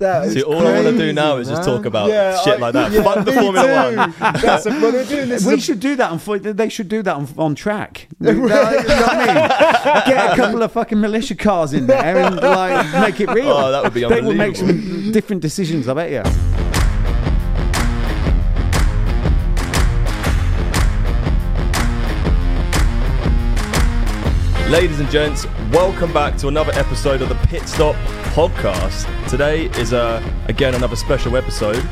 See, all crazy, I want to do now is just talk about shit like that. Yeah, fuck the Formula One. That's a, well, we should do that. They should do that on track. You know what I mean? Get a couple of fucking militia cars in there and like make it real. Oh, that would be unbelievable. They will make some different decisions, I bet you. Ladies and gents, welcome back to another episode of the Pit Stop Podcast. Today is, again, another special episode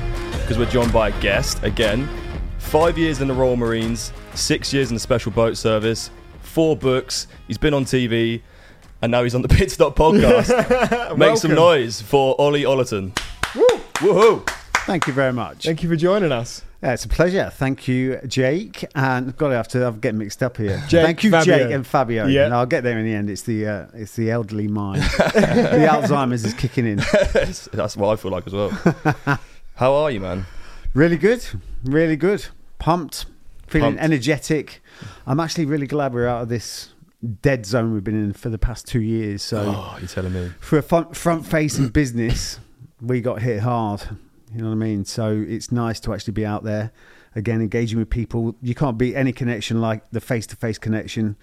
because we're joined by a guest again. 5 years in the Royal Marines, 6 years in the Special Boat Service, 4 books, he's been on TV, and now he's on the Pit Stop Podcast. Make some noise for Ollie Ollerton. Woo! Woohoo! Thank you very much. Thank you for joining us. Yeah, it's a pleasure. Thank you, Jake. And God, I'm getting mixed up here. Jake, thank you, Fabio. Jake and Fabio. Yep. And I'll get there in the end. It's the elderly mind. The Alzheimer's is kicking in. That's what I feel like as well. How are you, man? Really good. Really good. Pumped. Feeling energetic. I'm actually really glad we're out of this dead zone we've been in for the past 2 years. So, you're telling me. For a front-facing business, we got hit hard. You know what I mean? So it's nice to actually be out there again, engaging with people. You can't beat any connection like the face-to-face connection.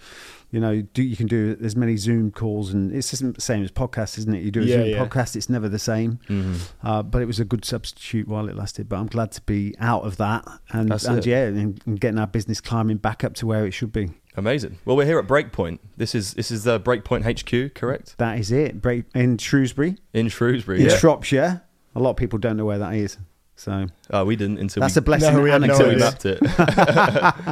You know, you can do as many Zoom calls, and it's just the same as podcasts, isn't it? You do a Zoom podcast, it's never the same. Mm-hmm. But it was a good substitute while it lasted. But I'm glad to be out of that and getting our business climbing back up to where it should be. Amazing. Well, we're here at Breakpoint. This is the Breakpoint HQ, correct? That is it. In Shrewsbury. In Shropshire. A lot of people don't know where that is. So we didn't until that's a blessing until we mapped it.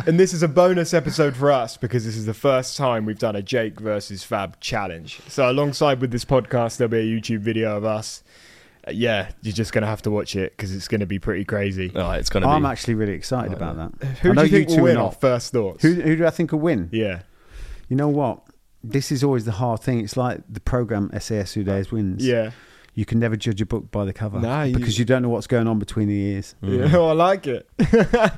And this is a bonus episode for us because this is the first time we've done a Jake versus Fab challenge. So alongside with this podcast, there'll be a YouTube video of us. Yeah, you're just going to have to watch it because it's going to be pretty crazy. Oh, it's going to be. I'm actually really excited about that. Who do you think will win? Our first thoughts. Who do I think will win? Yeah. You know what? This is always the hard thing. It's like the program SAS: Who Dares Wins. Yeah. You can never judge a book by the cover because you don't know what's going on between the ears. Mm. Oh, I like it.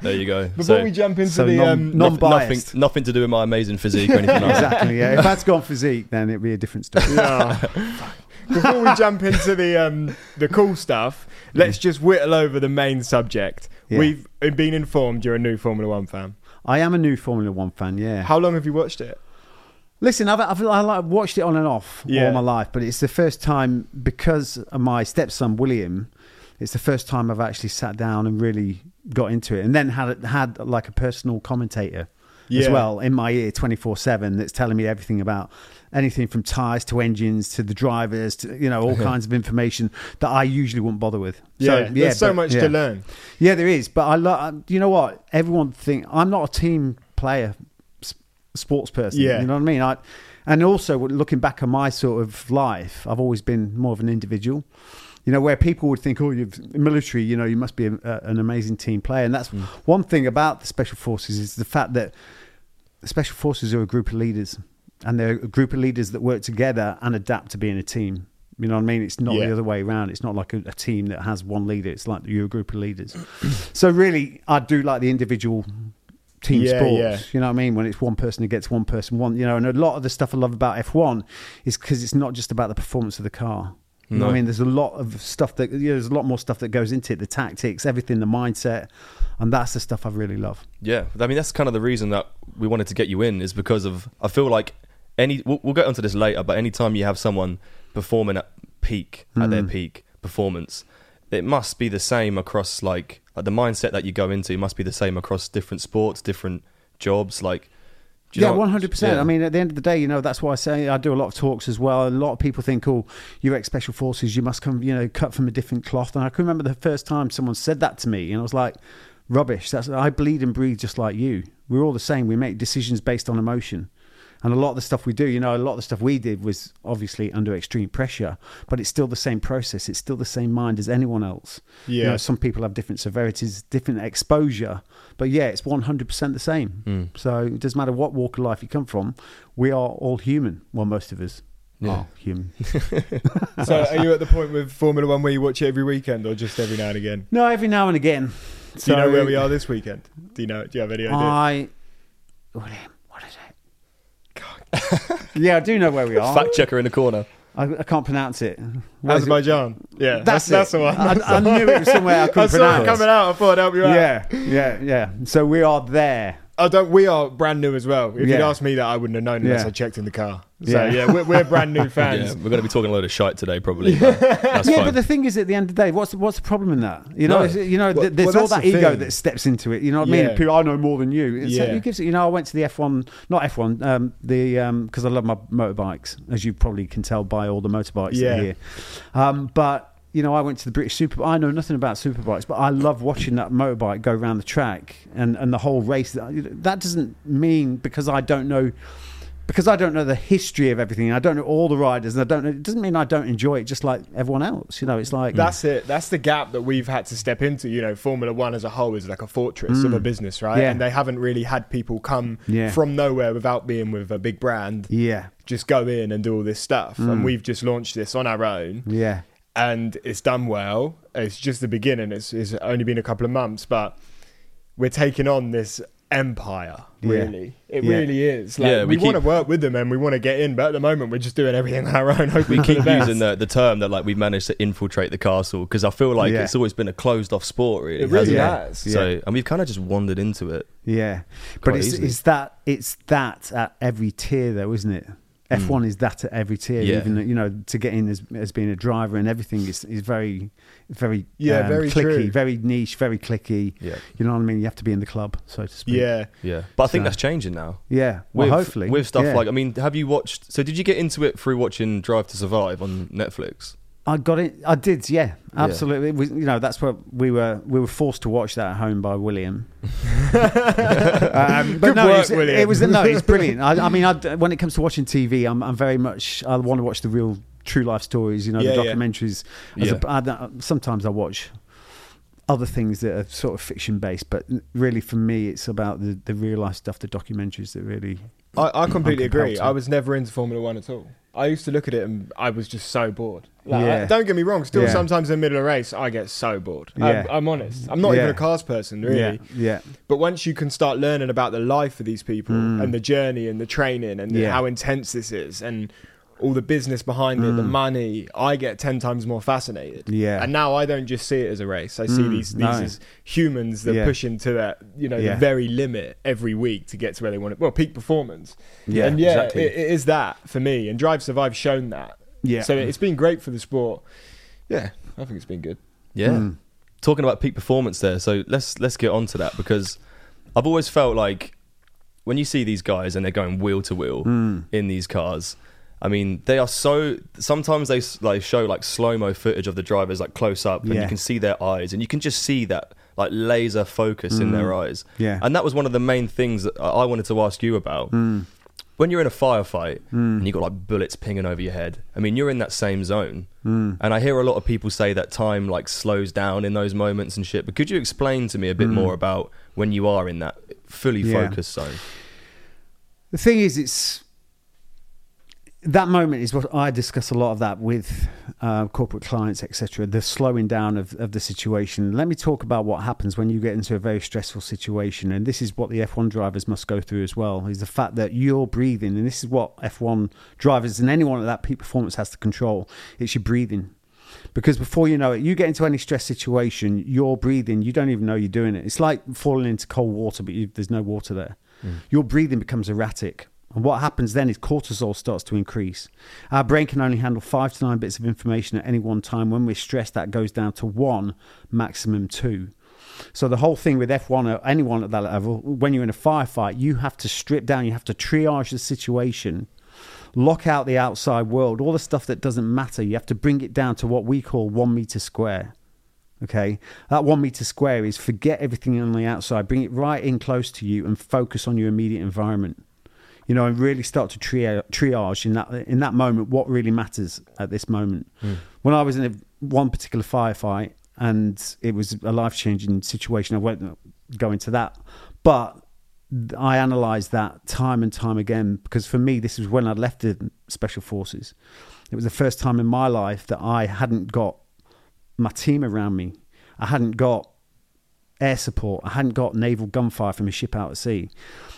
There you go. Before we jump into the non-biased. Nothing to do with my amazing physique or anything like that. Exactly, yeah. If that's gone physique, then it'd be a different story. Yeah. Before we jump into the cool stuff, let's just whittle over the main subject. Yeah. We've been informed you're a new Formula One fan. I am a new Formula One fan, yeah. How long have you watched it? Listen, I've watched it on and off all my life, but it's the first time, because of my stepson, William, it's the first time I've actually sat down and really got into it, and then had like a personal commentator as well in my ear 24/7 that's telling me everything about anything from tyres to engines to the drivers to, you know, all kinds of information that I usually wouldn't bother with. There's so much to learn. Yeah, there is, but I you know what? Everyone thinks I'm not a team player. Sports person, you know what I mean? And also, looking back on my sort of life, I've always been more of an individual. You know, where people would think, you're military, you know, you must be an amazing team player. And that's one thing about the Special Forces is the fact that the Special Forces are a group of leaders. And they're a group of leaders that work together and adapt to being a team. You know what I mean? It's not the other way around. It's not like a team that has one leader. It's like you're a group of leaders. So really, I do like the individual team sports, you know what I mean? When it's one person against one person, you know, and a lot of the stuff I love about F1 is because it's not just about the performance of the car. You know what I mean? There's a lot of stuff that, you know, there's a lot more stuff that goes into it, the tactics, everything, the mindset, and that's the stuff I really love. Yeah, I mean, that's kind of the reason that we wanted to get you in is because of, I feel like we'll get onto this later, but anytime you have someone performing at their peak performance, it must be the same across like the mindset that you go into must be the same across different sports, different jobs. Like, do you know 100%. I mean, at the end of the day, you know, that's why I say I do a lot of talks as well. A lot of people think, you're ex-Special Forces, you must come, you know, cut from a different cloth. And I can remember the first time someone said that to me and I was like, rubbish. I bleed and breathe just like you. We're all the same. We make decisions based on emotion. And a lot of the stuff we do, you know, a lot of the stuff we did was obviously under extreme pressure, but it's still the same process. It's still the same mind as anyone else. Yeah. You know, some people have different severities, different exposure, but it's 100% the same. Mm. So it doesn't matter what walk of life you come from. We are all human. Well, most of us are human. So are you at the point with Formula One where you watch it every weekend or just every now and again? No, every now and again. So, do you know where we are this weekend? Do you have any idea? What is it? Yeah, I do know where we are. Fact checker in the corner. I can't pronounce it. Azerbaijan. Yeah, that's the one. I knew it was somewhere I couldn't pronounce. I saw it coming out. I thought I'd help you out. Yeah. So we are there. We are brand new as well. If you'd asked me that, I wouldn't have known unless I checked in the car. So we're brand new fans. We're going to be talking a load of shite today, probably. But the thing is, at the end of the day, what's the problem in that? There's all that ego that steps into it. You know what I mean? I know more than you. So who gives it? I went to the F1, because I love my motorbikes, as you probably can tell by all the motorbikes here. But. I went to the British Superbike. I know nothing about superbikes, but I love watching that motorbike go around the track and the whole race. That doesn't mean because I don't know the history of everything. I don't know all the riders, and it doesn't mean I don't enjoy it just like everyone else. It's like... That's it. That's the gap that we've had to step into. Formula One as a whole is like a fortress of a business, right? Yeah. And they haven't really had people come from nowhere without being with a big brand. Yeah. Just go in and do all this stuff. And we've just launched this on our own. Yeah. And it's done well. It's just the beginning. It's only been a couple of months, but we're taking on this empire, really. It really is. Like, we want to work with them and we want to get in, but at the moment we're just doing everything on our own. We keep using the term that we've managed to infiltrate the castle, because I feel like it's always been a closed-off sport, really. It really has. So, and we've kind of just wandered into it. Yeah. But it's that at every tier, though, isn't it? F1 is that at every tier, even to get in as being a driver and everything is very, very, very clicky, true. Very niche, very clicky. Yeah. You know what I mean? You have to be in the club, so to speak. Yeah. But I think that's changing now. Yeah, hopefully with stuff like. I mean, have you watched? So did you get into it through watching Drive to Survive on Netflix? I got it. I did. Yeah, absolutely. Yeah. It was, that's where we were forced to watch that at home by William. William. It's brilliant. I mean, when it comes to watching TV, I'm very much, I want to watch the real true life stories, the documentaries. Yeah. Sometimes I watch other things that are sort of fiction based, but really for me, it's about the real life stuff, the documentaries that really. I completely agree. I was never into Formula One at all. I used to look at it and I was just so bored. Don't get me wrong. Still, sometimes in the middle of a race, I get so bored. Yeah. I'm honest. I'm not even a cars person, really. Yeah. But once you can start learning about the life of these people and the journey and the training and how intense this is and all the business behind it, the money, I get 10 times more fascinated. Yeah. And now I don't just see it as a race. I see these as humans that push into that, the very limit every week to get to where they want it. Well, peak performance. Yeah, and exactly. It is that for me. And Drive Survive's shown that. Yeah. So it's been great for the sport. Yeah, I think it's been good. Yeah. Mm. Talking about peak performance there. So let's get on to that, because I've always felt like when you see these guys and they're going wheel to wheel in these cars, I mean, they are so... Sometimes they show slow-mo footage of the drivers close up and you can see their eyes and you can just see that laser focus in their eyes. Yeah. And that was one of the main things that I wanted to ask you about. Mm. When you're in a firefight and you've got bullets pinging over your head, I mean, you're in that same zone. Mm. And I hear a lot of people say that time slows down in those moments and shit. But could you explain to me a bit more about when you are in that fully focused zone? The thing is, it's... That moment is what I discuss a lot of that with corporate clients, etc. The slowing down of the situation. Let me talk about what happens when you get into a very stressful situation. And this is what the F1 drivers must go through as well, is the fact that you're breathing. And this is what F1 drivers and anyone at that peak performance has to control. It's your breathing. Because before you know it, you get into any stress situation, you're breathing. You don't even know you're doing it. It's like falling into cold water, but there's no water there. Mm. Your breathing becomes erratic. And what happens then is cortisol starts to increase. Our brain can only handle 5 to 9 bits of information at any one time. When we're stressed, that goes down to 1, maximum 2. So the whole thing with F1 or anyone at that level, when you're in a firefight, you have to strip down, you have to triage the situation, lock out the outside world, all the stuff that doesn't matter. You have to bring it down to what we call 1 meter square. Okay, that 1 meter square is forget everything on the outside, bring it right in close to you and focus on your immediate environment. And really start to triage in that moment what really matters at this moment. Mm. When I was in one particular firefight, and it was a life-changing situation, I won't go into that, but I analysed that time and time again, because for me, this was when I left the Special Forces. It was the first time in my life that I hadn't got my team around me. I hadn't got air support. I hadn't got naval gunfire from a ship out at sea.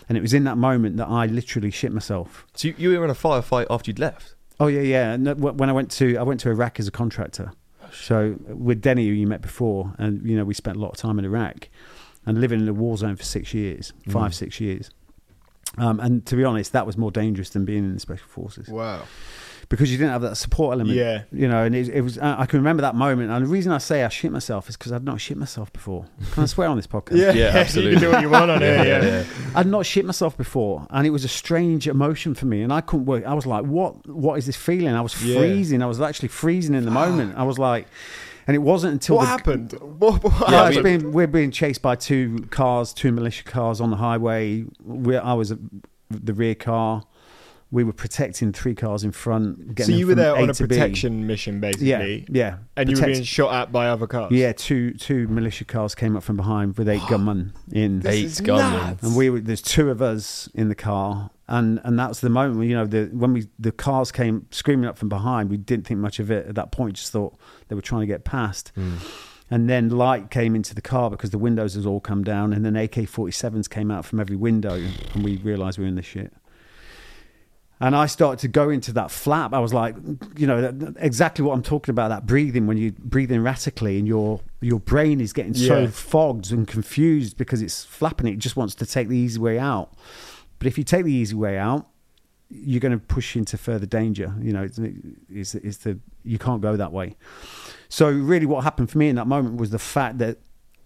And it was in that moment that I literally shit myself. So you were in a firefight after you'd left? Oh yeah, yeah. And when I went to Iraq as a contractor. So with Denny, who you met before, and you know, we spent a lot of time in Iraq and living in a war zone for 6 years, five, 6 years. And to be honest, that was more dangerous than being in the special forces. Wow. Because you didn't have that support element. Yeah. You know, and it was, I can remember that moment. And the reason I say I shit myself is because I'd not shit myself before. Can I swear on this podcast? Yeah, absolutely. You can do what you want on it. Yeah. I'd not shit myself before. And it was a strange emotion for me. And I couldn't work. I was like, what is this feeling? I was freezing. I was actually freezing in the moment. I was like... And it wasn't until... What happened? We're being chased by two militia cars on the highway. I was the rear car. We were protecting three cars in front. So you were there on a protection mission, basically? Yeah. And you were being shot at by other cars? Yeah, two militia cars came up from behind with eight gunmen in. Eight gunmen. And there's two of us in the car. And that was the moment where, you know, when the cars came screaming up from behind, we didn't think much of it at that point. Just thought they were trying to get past. Mm. And then light came into the car because the windows had all come down. And then AK-47s came out from every window. And we realised we were in this shit. And I started to go into that flap. I was like, you know, exactly what I'm talking about, that breathing, when you breathe in erratically and your brain is getting so fogged and confused because it's flapping. It just wants to take the easy way out. But if you take the easy way out, you're going to push into further danger. You know, you can't go that way. So really what happened for me in that moment was the fact that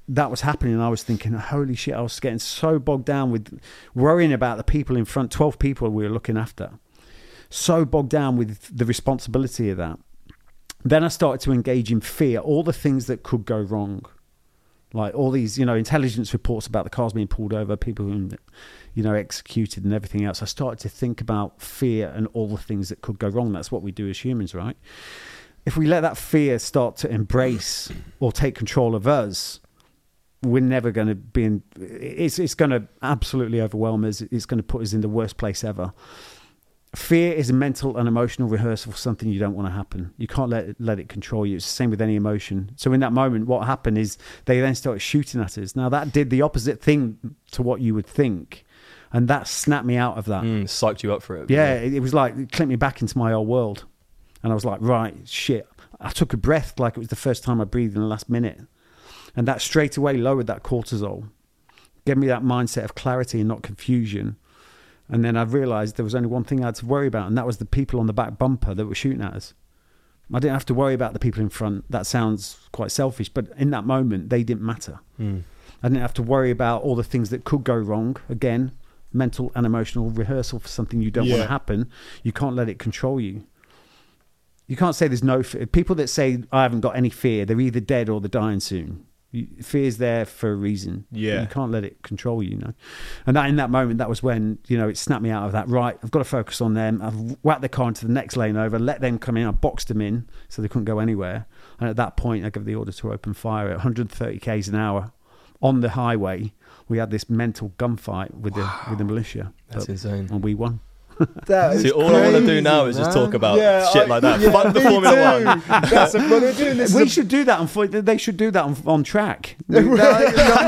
that was happening. And I was thinking, holy shit, I was getting so bogged down with worrying about the people in front, 12 people we were looking after. So bogged down with the responsibility of that. Then I started to engage in fear, all the things that could go wrong. Like all these, you know, intelligence reports about the cars being pulled over, people who, you know, executed and everything else. I started to think about fear and all the things that could go wrong. That's what we do as humans, right? If we let that fear start to embrace or take control of us, we're never going to be in... It's going to absolutely overwhelm us. It's going to put us in the worst place ever. Fear is a mental and emotional rehearsal for something you don't want to happen. You can't let it control you. It's the same with any emotion. So in that moment, what happened is they then started shooting at us. Now, that did the opposite thing to what you would think. And that snapped me out of that. Psyched you up for it. Yeah, it was like, it clipped me back into my old world. And I was like, right, shit. I took a breath like it was the first time I breathed in the last minute. And that straight away lowered that cortisol. Gave me that mindset of clarity and not confusion. And then I realised there was only one thing I had to worry about, and that was the people on the back bumper that were shooting at us. I didn't have to worry about the people in front. That sounds quite selfish, but in that moment, they didn't matter. Mm. I didn't have to worry about all the things that could go wrong. Again, mental and emotional rehearsal for something you don't want to happen. You can't let it control you. You can't say there's no fear. People that say, I haven't got any fear, they're either dead or they're dying soon. Fear's there for a reason. Yeah, you can't let it control you, you know. And that in that moment, that was when, you know, it snapped me out of that. Right, I've got to focus on them. I've whacked the car into the next lane over, let them come in. I boxed them in so they couldn't go anywhere. And at that point, I gave the order to open fire at 130 k's an hour on the highway. We had this mental gunfight with the militia. That's insane. And we won. That all crazy, I want to do now is just talk about shit like that. Yeah, fuck the Formula One. That's what we're doing. This should do that. They should do that on track. You know what I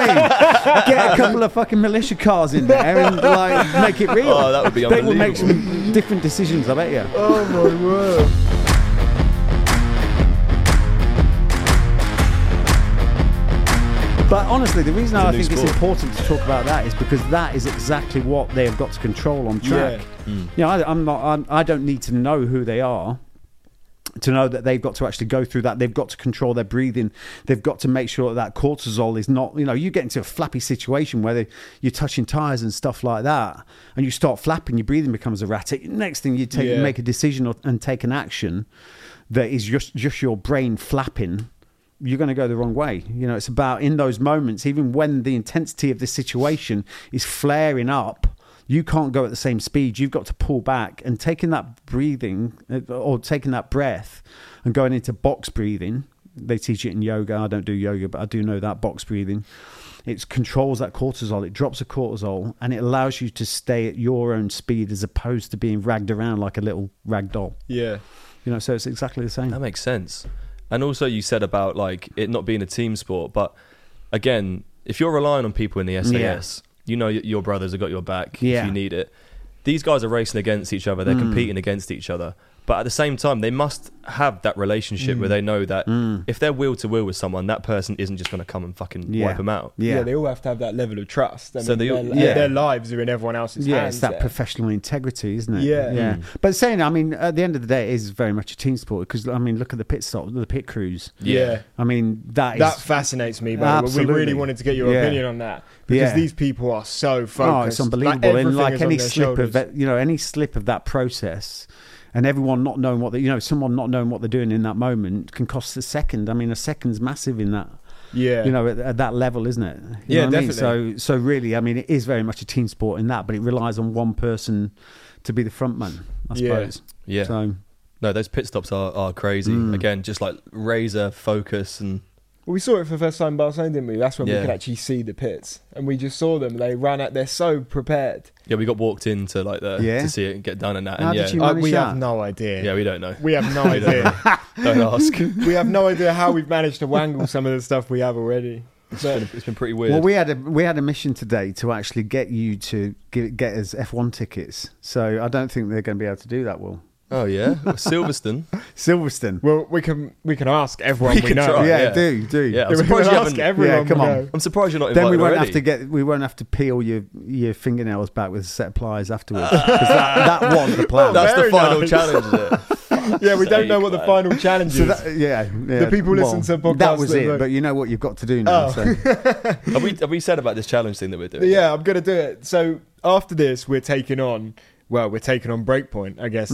mean? Get a couple of fucking militia cars in there and like make it real. Oh, that would be unbelievable. They will make some different decisions, I bet you. Oh my word. But honestly, the reason I think it's important to talk about that is because that is exactly what they have got to control on track. Yeah. Mm. You know, I don't need to know who they are to know that they've got to actually go through that. They've got to control their breathing. They've got to make sure that cortisol is not, you know, you get into a flappy situation where you're touching tyres and stuff like that, and you start flapping, your breathing becomes erratic. Next thing you make a decision and take an action that is just your brain flapping. You're going to go the wrong way. You know, it's about in those moments, even when the intensity of the situation is flaring up, you can't go at the same speed. You've got to pull back, and taking that breathing or taking that breath and going into box breathing. They teach it in yoga. I don't do yoga, but I do know that box breathing. It controls that cortisol. It drops the cortisol, and it allows you to stay at your own speed as opposed to being ragged around like a little rag doll. Yeah. You know, so it's exactly the same. That makes sense. And also you said about like it not being a team sport, but again, if you're relying on people in the SAS, you know your brothers have got your back if you need it. These guys are racing against each other. They're competing against each other. But at the same time, they must have that relationship where they know that if they're wheel to wheel with someone, that person isn't just going to come and fucking wipe them out. Yeah. They all have to have that level of trust. Their lives are in everyone else's hands. It's that professional integrity, isn't it? Yeah. But saying, I mean, at the end of the day, it is very much a team sport because, I mean, look at the pit stop, the pit crews. Yeah. I mean, that fascinates me, man. We really wanted to get your opinion on that because these people are so focused. Oh, it's unbelievable. Any slip of that process. And everyone not knowing someone not knowing what they're doing in that moment can cost a second. I mean, a second's massive in that. Yeah. You know, at that level, isn't it? Definitely. I mean? So really, I mean, it is very much a team sport in that, but it relies on one person to be the front man, I suppose. Yeah. So. No, those pit stops are crazy. Again, just like razor focus and... Well, we saw it for the first time in Barcelona, didn't we? That's when we could actually see the pits. And we just saw them. They ran out. They're so prepared. Yeah, we got walked into to see it and get done and that. And we have no idea. Yeah, we don't know. We have no idea. Don't ask. We have no idea how we've managed to wangle some of the stuff we have already. It's been pretty weird. Well, we had a mission today to actually get you to get us F1 tickets. So I don't think they're going to be able to do that, Will. Oh yeah, Silverstone. Well, we can ask everyone we know. Try, do. Yeah, I'm surprised you haven't. Yeah, come on. I'm surprised you're not invited. Then we won't have to peel your fingernails back with a set of pliers afterwards. Because that was the plan. That's the final challenge. Isn't it? Yeah, we don't know what the final challenge is. So the people listen to podcasts. That was it. But you know what you've got to do now. Oh. So. Have we said about this challenge thing that we're doing? Yeah, I'm gonna do it. So after this, we're taking on Breakpoint, I guess.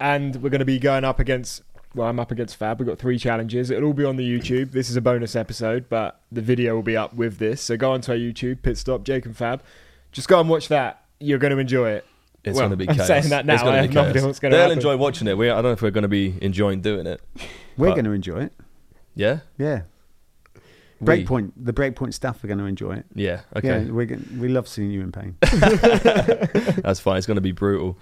And we're going to be going up against... Well, I'm up against Fab. We've got 3 challenges. It'll all be on the YouTube. This is a bonus episode, but the video will be up with this. So go onto our YouTube, Pit Stop, Jake and Fab. Just go and watch that. You're going to enjoy it. It's going to be chaos. I'm saying that now. I have no idea what's going to happen. They'll enjoy watching it. I don't know if we're going to be enjoying doing it. We're going to enjoy it. Yeah? Yeah. Breakpoint. The Breakpoint staff are going to enjoy it. Yeah, okay. Yeah, we love seeing you in pain. That's fine. It's going to be brutal.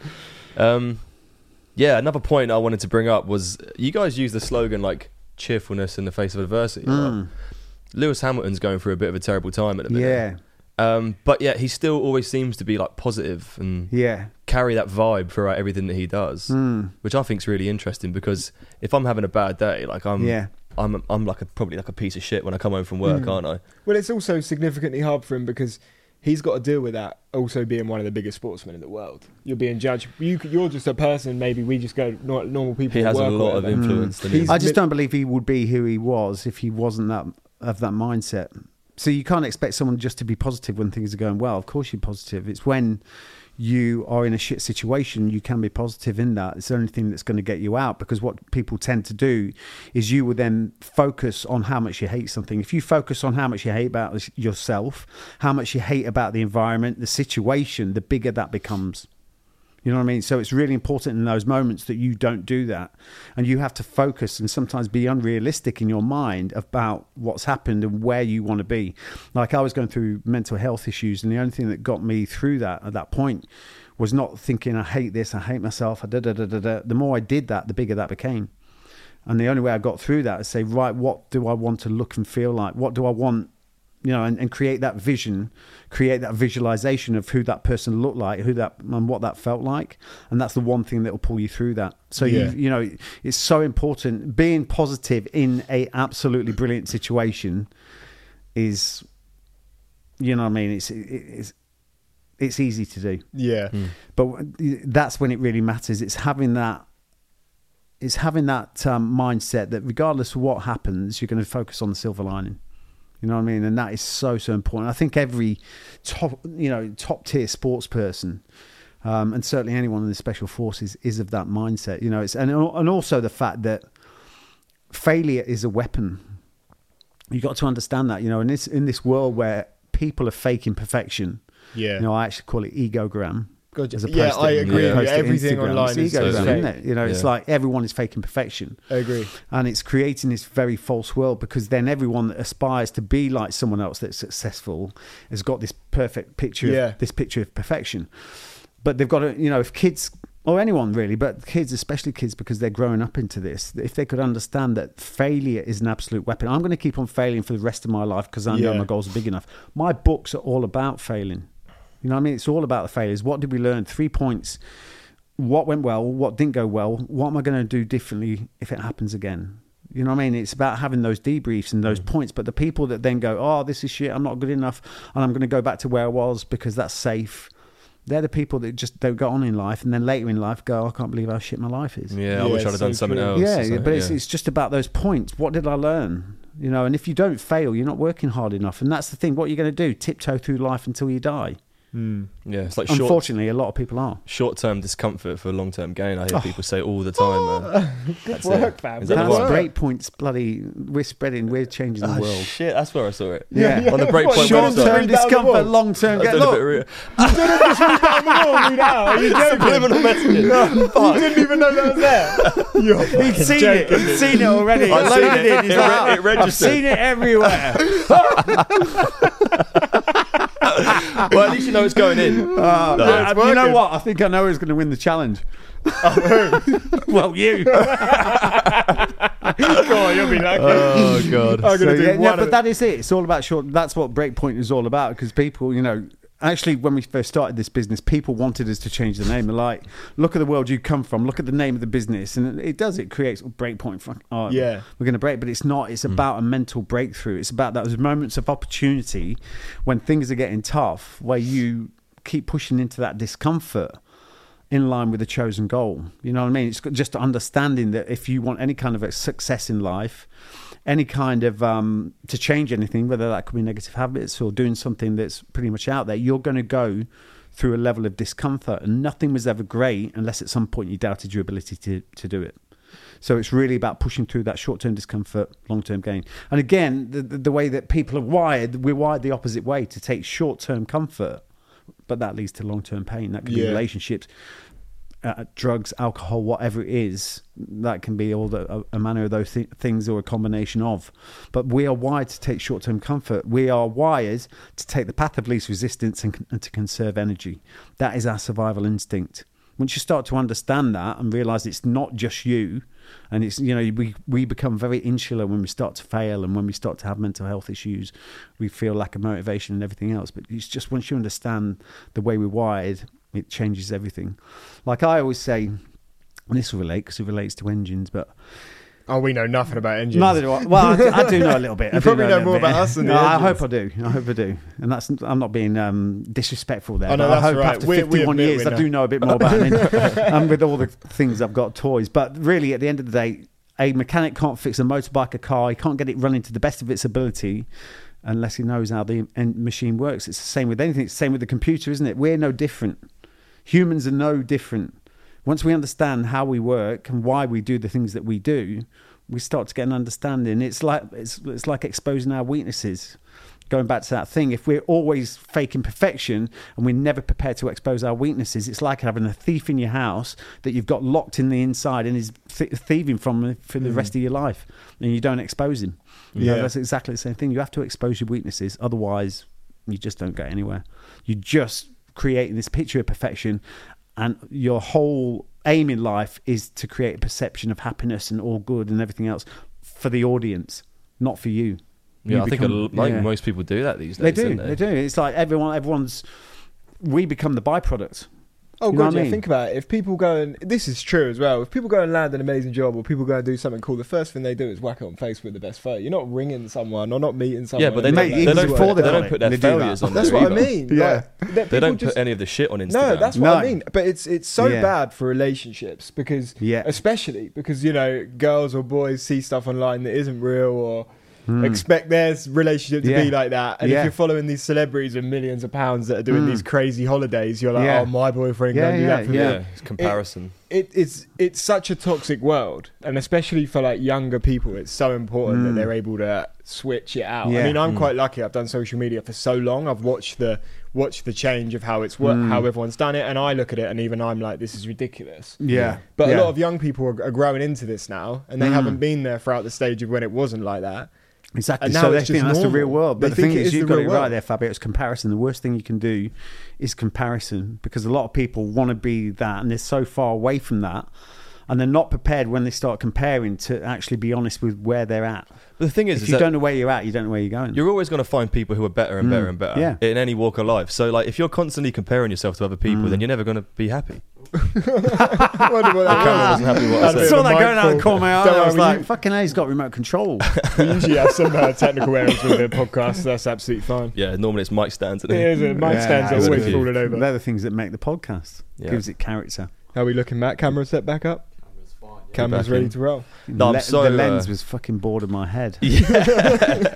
Another point I wanted to bring up was you guys use the slogan like cheerfulness in the face of adversity. Right? Lewis Hamilton's going through a bit of a terrible time at the minute. Yeah. But he still always seems to be like positive and carry that vibe throughout everything that he does, which I think is really interesting because if I'm having a bad day, like I'm like probably like a piece of shit when I come home from work, aren't I? Well, it's also significantly hard for him because he's got to deal with that. Also, being one of the biggest sportsmen in the world, you're being judged. You're just a person. Maybe we just go normal people. He has a lot of influence. I just don't believe he would be who he was if he wasn't of that mindset. So you can't expect someone just to be positive when things are going well. Of course, you're positive. It's when you are in a shit situation, you can be positive in that. It's the only thing that's going to get you out, because what people tend to do is you will then focus on how much you hate something. If you focus on how much you hate about yourself, how much you hate about the environment, the situation, the bigger that becomes. You know what I mean? So it's really important in those moments that you don't do that. And you have to focus and sometimes be unrealistic in your mind about what's happened and where you want to be. Like I was going through mental health issues, and the only thing that got me through that at that point was not thinking, I hate this, I hate myself, The more I did that, the bigger that became. And the only way I got through that is say, right, what do I want to look and feel like? What do I want? You know, and create that vision, create that visualization of who that person looked like, and what that felt like. And that's the one thing that will pull you through that. So, it's so important. Being positive in a absolutely brilliant situation is, you know what I mean? It's easy to do. Yeah. But that's when it really matters. It's having that mindset that regardless of what happens, you're going to focus on the silver lining. You know what I mean? And that is so, so important. I think every top tier sports person, and certainly anyone in the special forces is of that mindset. You know, and also the fact that failure is a weapon. You've got to understand that, you know, in this world where people are faking perfection. Yeah. You know, I actually call it egogram. I agree. Yeah. Everything Instagram online is egogram, isn't it? You know, it's like everyone is faking perfection. I agree. And it's creating this very false world, because then everyone that aspires to be like someone else that's successful has got this perfect picture, this picture of perfection. But they've got to, you know, if kids, or anyone really, but kids, especially kids, because they're growing up into this, if they could understand that failure is an absolute weapon. I'm going to keep on failing for the rest of my life because I know my goals are big enough. My books are all about failing. You know what I mean? It's all about the failures. What did we learn? 3 points what went well, what didn't go well, what am I going to do differently if it happens again? You know what I mean? It's about having those debriefs and those points. But the people that then go, oh, this is shit, I'm not good enough, and I'm going to go back to where I was because that's safe. They're the people that just don't go on in life, and then later in life go, I can't believe how shit my life is. Yeah, I wish I'd have done something else. Yeah, but it's just about those points. What did I learn? You know, and if you don't fail, you're not working hard enough. And that's the thing. What are you going to do? Tiptoe through life until you die? Yeah, it's like unfortunately, a lot of people are short-term discomfort for long-term gain. I hear people say all the time. Good work, fam. That's Breakpoint's bloody. We're spreading. We're changing the world. Shit, that's where I saw it. Yeah. On the Breakpoint. Short-term discomfort, long-term gain. Look, you didn't just read down the wall. Read out. Are you joking? No, you didn't even know that was there. He'd seen it. He'd seen it already. I loaded it. It registered. I've seen it everywhere. Well, at least you know it's going in. You know what? I think I know who's going to win the challenge. Well, you. God, you'll be lucky. Oh, God. But that is it. It's all about short. That's what Breakpoint is all about, because people, you know, actually, when we first started this business, people wanted us to change the name. They're like, look at the world you come from. Look at the name of the business. And it does. It creates a breakpoint. We're going to break. But it's not. It's about a mental breakthrough. It's about those moments of opportunity when things are getting tough, where you keep pushing into that discomfort in line with the chosen goal. You know what I mean? It's just understanding that if you want any kind of a success in life, any kind of to change anything, whether that could be negative habits or doing something that's pretty much out there, you're going to go through a level of discomfort, and nothing was ever great unless at some point you doubted your ability to do it. So it's really about pushing through that short-term discomfort, long-term gain. And again, the way that people are wired, we're wired the opposite way to take short-term comfort, but that leads to long-term pain. That could be relationships, drugs, alcohol, whatever it is. That can be all a manner of those things, or a combination of. But we are wired to take short-term comfort. We are wired to take the path of least resistance and to conserve energy. That is our survival instinct. Once you start to understand that and realize it's not just you, and it's, you know, we become very insular when we start to fail, and when we start to have mental health issues, we feel lack of motivation and everything else. But it's just once you understand the way we're wired, it changes everything. Like I always say, and this will relate because it relates to engines, but... Oh, we know nothing about engines. Neither do I. Well, I do know a little bit. You probably know more about us than the engines. I hope I do. I hope I do. And that's, I'm not being disrespectful there. Oh, no, I hope after 51 years, I do know a bit more about an engine. And with all the things I've got, toys. But really, at the end of the day, a mechanic can't fix a motorbike, a car. He can't get it running to the best of its ability unless he knows how the machine works. It's the same with anything. It's the same with the computer, isn't it? We're no different. Humans are no different. Once we understand how we work and why we do the things that we do, we start to get an understanding. It's like exposing our weaknesses. Going back to that thing, if we're always faking perfection and we're never prepared to expose our weaknesses, it's like having a thief in your house that you've got locked in the inside and is thieving from for the rest of your life, and you don't expose him. You know, that's exactly the same thing. You have to expose your weaknesses, otherwise you just don't get anywhere. You're just creating this picture of perfection, and your whole aim in life is to create a perception of happiness and all good and everything else for the audience, not for you. I think most people do that these days. They do. It's like we become the byproduct. Oh, God, yeah, I mean? Think about it. If people go and... This is true as well. If people go and land an amazing job, or people go and do something cool, the first thing they do is whack it on Facebook the best photo. You're not ringing someone or not meeting someone. Yeah, but they don't put their failures on there. That's what I mean. Yeah. Like, they don't put any of the shit on Instagram. No, that's what I mean. But it's so bad for relationships, because... Yeah. Especially because, you know, girls or boys see stuff online that isn't real, or... expect their relationship to be like that, and if you're following these celebrities with millions of pounds that are doing these crazy holidays, you're like, oh, my boyfriend can't do that for me. It's comparison. It's such a toxic world, and especially for like younger people, it's so important that they're able to switch it out. I mean, I'm quite lucky. I've done social media for so long. I've watched the change of how it's worked, how everyone's done it, and I look at it and even I'm like, this is ridiculous. But a lot of young people are growing into this now, and they haven't been there throughout the stage of when it wasn't like that. Exactly. And so they think that's the real world. But the thing is, you've got it right there, Fabio. It's comparison. The worst thing you can do is comparison, because a lot of people want to be that, and they're so far away from that, and they're not prepared when they start comparing to actually be honest with where they're at. But the thing is, if you don't know where you're at, you don't know where you're going. You're always going to find people who are better and better and better in any walk of life. So like, if you're constantly comparing yourself to other people, then you're never going to be happy. I saw that going out and caught my eye. I was like, fucking hell, he's got remote control. We usually have some technical errors with the podcast, so that's absolutely fine. Yeah, normally it's mic stands. Mic stands are always falling over. They're the things that make the podcast. Yeah. Gives it character. How are we looking, Matt? Camera set back up? Camera's ready to roll. The lens was fucking bored of my head. Yeah.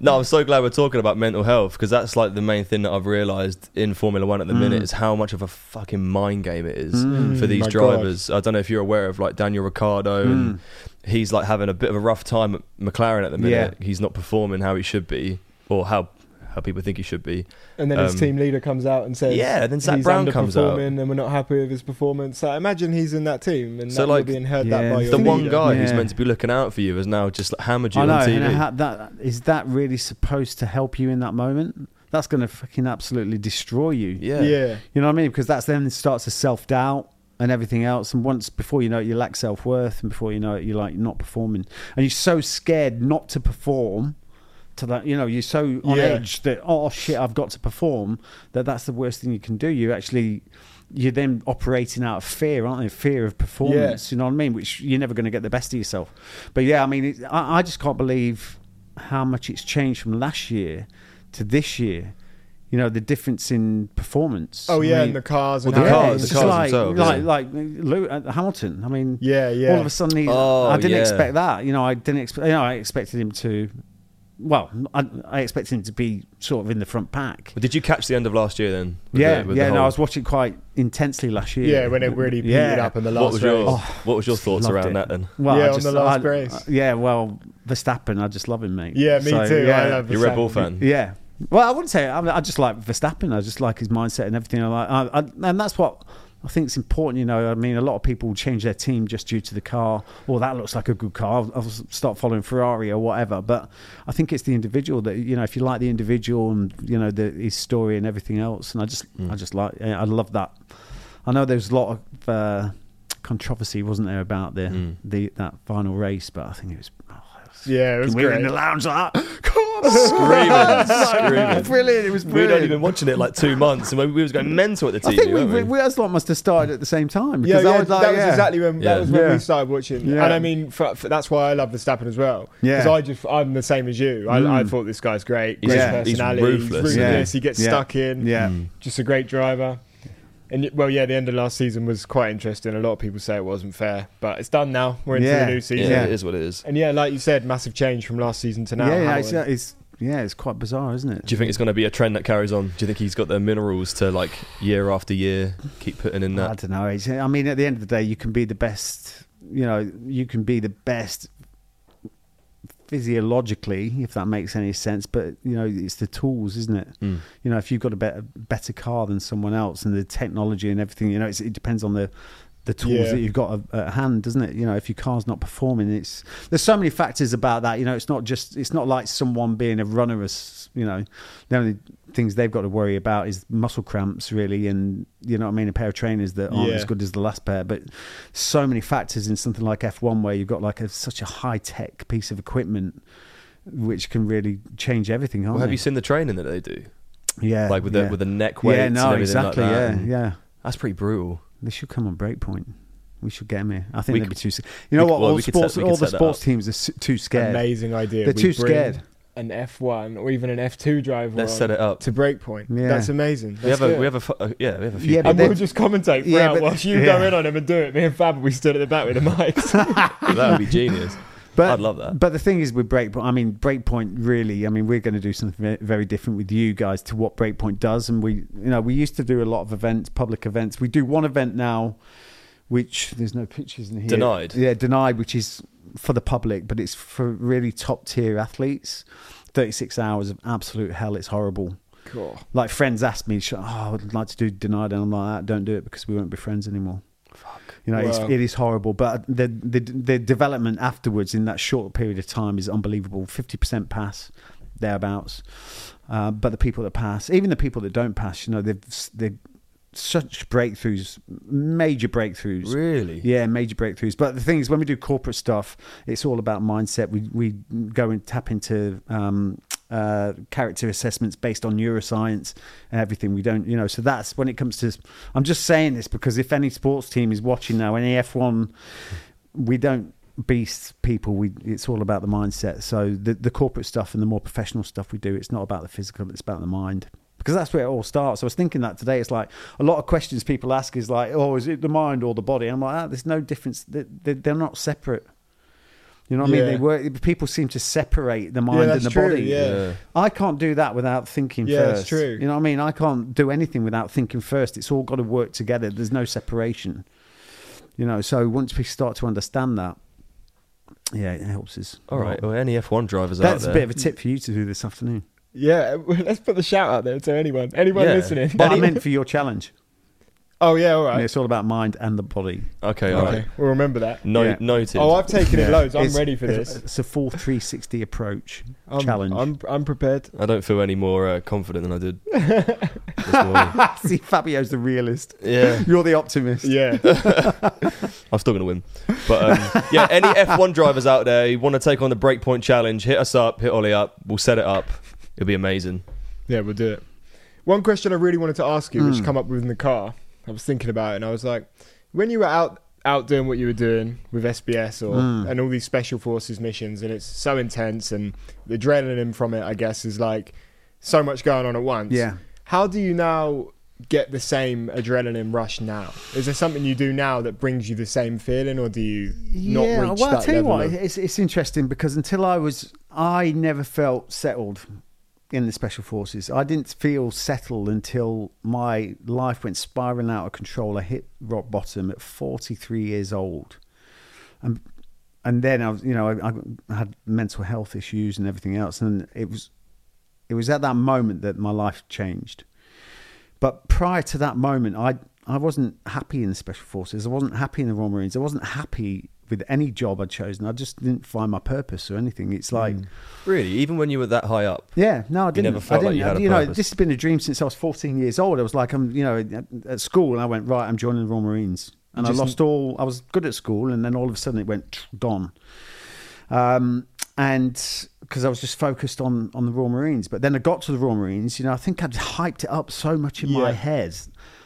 No, I'm so glad we're talking about mental health, because that's like the main thing that I've realised in Formula One at the minute, is how much of a fucking mind game it is for these drivers. God. I don't know if you're aware of like Daniel Ricciardo, and he's like having a bit of a rough time at McLaren at the minute. Yeah. He's not performing how he should be, or how people think he should be. And then his team leader comes out and says, yeah, then Zach Brown comes out and we're not happy with his performance. So I imagine he's in that team and so like being heard that by your leader. One guy who's meant to be looking out for you is now just like hammered you on TV. Is that really supposed to help you in that moment? That's going to fucking absolutely destroy you. Yeah. You know what I mean? Because that's then starts to self-doubt and everything else. And before you know it, you lack self-worth, and before you know it, you're like not performing. And you're so scared not to perform to that, you know, you're so on edge that, oh shit, I've got to perform, that's the worst thing you can do. You're then operating out of fear, aren't you? Fear of performance, you know what I mean? Which you're never going to get the best of yourself. But yeah, I mean, I just can't believe how much it's changed from last year to this year. You know, the difference in performance. Oh yeah, I mean, and the cars. And the cars themselves. Like Hamilton. I mean, all of a sudden, I didn't expect that. You know, I expected him to... Well, I expect him to be sort of in the front pack. Well, did you catch the end of last year then? I was watching quite intensely last year. Yeah, when it really heated up in the last race. What was your thoughts around that then? Well, on the last race. Yeah, well, Verstappen, I just love him, mate. Yeah, me too. Yeah. I love Verstappen. You're a Red Bull fan? Yeah. Well, I wouldn't say I just like Verstappen. I just like his mindset and everything. And that's what... I think it's important, you know. I mean, a lot of people change their team just due to the car. Or that looks like a good car. I'll start following Ferrari or whatever. But I think it's the individual that, you know, if you like the individual and, you know, his story and everything else. And I love that. I know there's a lot of controversy, wasn't there, about that final race, but I think it was. It was great. We were in the lounge like that. Screaming. Brilliant. It was brilliant. We'd only been watching it like 2 months, and we was going mental at the TV. I think we as lot must have started at the same time. Because that was exactly when we started watching. Yeah. And I mean, for that's why I love Verstappen as well. Because I'm the same as you. I thought this guy's great. Great personality. He's ruthless. He gets stuck in. Yeah. Just a great driver. And the end of last season was quite interesting. A lot of people say it wasn't fair, but it's done now. We're into the new season. Yeah, it is what it is. And like you said, massive change from last season to now. Yeah, it's quite bizarre, isn't it? Do you think it's going to be a trend that carries on? Do you think he's got the minerals to like year after year keep putting in that? I don't know. I mean, at the end of the day, you can be the best. You know, you can be the best physiologically, if that makes any sense, but you know, it's the tools, isn't it? You know, if you've got a better car than someone else and the technology and everything, you know, it depends on the tools that you've got at hand, doesn't it? You know, if your car's not performing, there's so many factors about that. You know, it's not like someone being a runner, as you know, the only things they've got to worry about is muscle cramps, really, and you know what I mean, a pair of trainers that aren't as good as the last pair. But so many factors in something like F1, where you've got like such a high tech piece of equipment which can really change everything. Have you seen the training that they do? Yeah, like with the neck weights. Yeah, no, and everything exactly. Like that. Yeah, that's pretty brutal. They should come on Breakpoint. We should get them here. I think they'd be too. You know what? All the sports teams are too scared. Amazing idea. They're too scared. An F1 or even an F2 driver. Let's set it up to Breakpoint. Yeah. That's amazing. We have a few. Yeah, and we'll just commentate for out whilst you go in on him and do it. Me and Fab will be stood at the back with the mics. That would be genius. But I'd love that. But the thing is with Breakpoint, I mean, Breakpoint really, I mean, we're going to do something very different with you guys to what Breakpoint does. And we used to do a lot of events, public events. We do one event now, which there's no pictures in here. Denied. Yeah, Denied, which is for the public, but it's for really top tier athletes. 36 hours of absolute hell. It's horrible. Cool. Like friends asked me, I would like to do Denied. And I'm like, don't do it because we won't be friends anymore. Fuck. You know, it is horrible. But the development afterwards in that short period of time is unbelievable. 50% pass, thereabouts. But the people that pass, even the people that don't pass, you know, they're such breakthroughs, major breakthroughs. Really? Yeah, major breakthroughs. But the thing is, when we do corporate stuff, it's all about mindset. We go and tap into character assessments based on neuroscience and everything. We don't, you know, so that's when it comes to, I'm just saying this because if any sports team is watching now, any F1, we don't beast people. It's all about the mindset. So the corporate stuff and the more professional stuff we do, it's not about the physical, it's about the mind. Because that's where it all starts. I was thinking that today. It's like a lot of questions people ask is like, oh, is it the mind or the body? And I'm like, there's no difference. They're not separate. You know what I mean? They work. People seem to separate the mind and the body. Yeah. I can't do that without thinking first. That's true. You know what I mean? I can't do anything without thinking first. It's all got to work together. There's no separation. You know, so once we start to understand that, it helps us. All right. Well, any F1 drivers out there. That's a bit of a tip for you to do this afternoon. Yeah, let's put the shout out there to anyone listening. But I meant for your challenge. Oh, yeah, all right. It's all about mind and the body. Okay, all right. We'll remember that. Noted. Oh, I've taken it loads. I'm ready for this. It's a full 360 approach challenge. I'm prepared. I don't feel any more confident than I did this morning. See, Fabio's the realist. Yeah. You're the optimist. Yeah. I'm still going to win. But any F1 drivers out there who want to take on the Breakpoint Challenge, hit us up, hit Ollie up. We'll set it up. It'll be amazing. Yeah, we'll do it. One question I really wanted to ask you, which came up within the car. I was thinking about it, and I was like, when you were out doing what you were doing with SBS and all these special forces missions, and it's so intense, and the adrenaline from it, I guess, is like so much going on at once. Yeah. How do you now get the same adrenaline rush now? Is there something you do now that brings you the same feeling, or do you not reach that level? Well, I'll tell you what, it's interesting because until I never felt settled in the special forces. I didn't feel settled until my life went spiraling out of control. I hit rock bottom at 43 years old, and then I was, you know, I had mental health issues and everything else, and it was at that moment that my life changed. But prior to that moment, I wasn't happy in the special forces. I wasn't happy in the Royal Marines. I wasn't happy with any job I'd chosen. I just didn't find my purpose or anything. It's like... Really? Even when you were that high up? Yeah. No, I didn't. You never felt like you had a purpose? You know, this has been a dream since I was 14 years old. I was like, at school, and I went, right, I'm joining the Royal Marines. And I was good at school, and then all of a sudden it went gone. And because I was just focused on the Royal Marines. But then I got to the Royal Marines, you know, I think I'd hyped it up so much in my head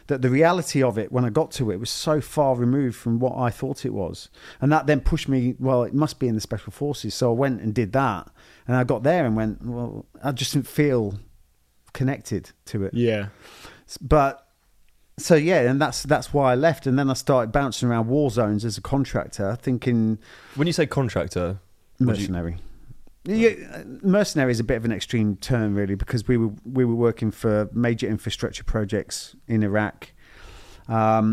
that the reality of it, when I got to it, was so far removed from what I thought it was. And that then pushed me, well, it must be in the Special Forces. So I went and did that. And I got there and went, well, I just didn't feel connected to it. Yeah. But... So and that's why I left. And then I started bouncing around war zones as a contractor, thinking... When you say contractor... Mercenary. Mercenary is a bit of an extreme term, really, because we were working for major infrastructure projects in Iraq.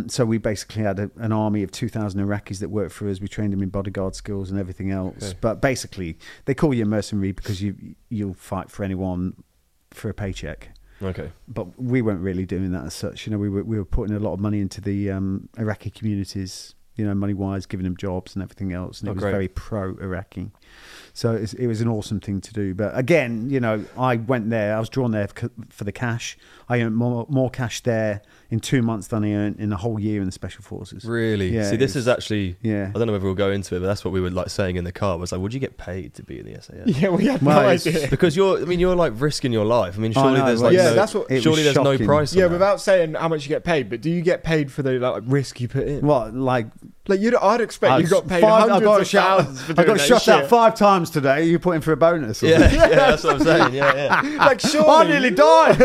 So we basically had an army of 2,000 Iraqis that worked for us. We trained them in bodyguard skills and everything else. Okay. But basically, they call you a mercenary because you'll fight for anyone for a paycheck. Okay. But we weren't really doing that as such. You know, we were putting a lot of money into the Iraqi communities, you know, money-wise, giving them jobs and everything else. And it was very pro-Iraqi. So it was an awesome thing to do. But again, you know, I went there. I was drawn there for the cash. I earned more cash there in 2 months than I earned in a whole year in the Special Forces. Really? Yeah, see, this is actually... Yeah. I don't know whether we'll go into it, but that's what we were like saying in the car. Was like, would you get paid to be in the SAS? Yeah, we had no idea. Because you're like risking your life. I mean, surely there's like... Yeah, that's what... Surely there's no price on that. Yeah, without saying how much you get paid, but do you get paid for the like risk you put in? What, like... Like I'd expect you got paid hundreds of thousands for doing that shit. I got shot out 5 times today. You put in for a bonus. Yeah, that's what I'm saying. Yeah. Like, surely... I nearly died.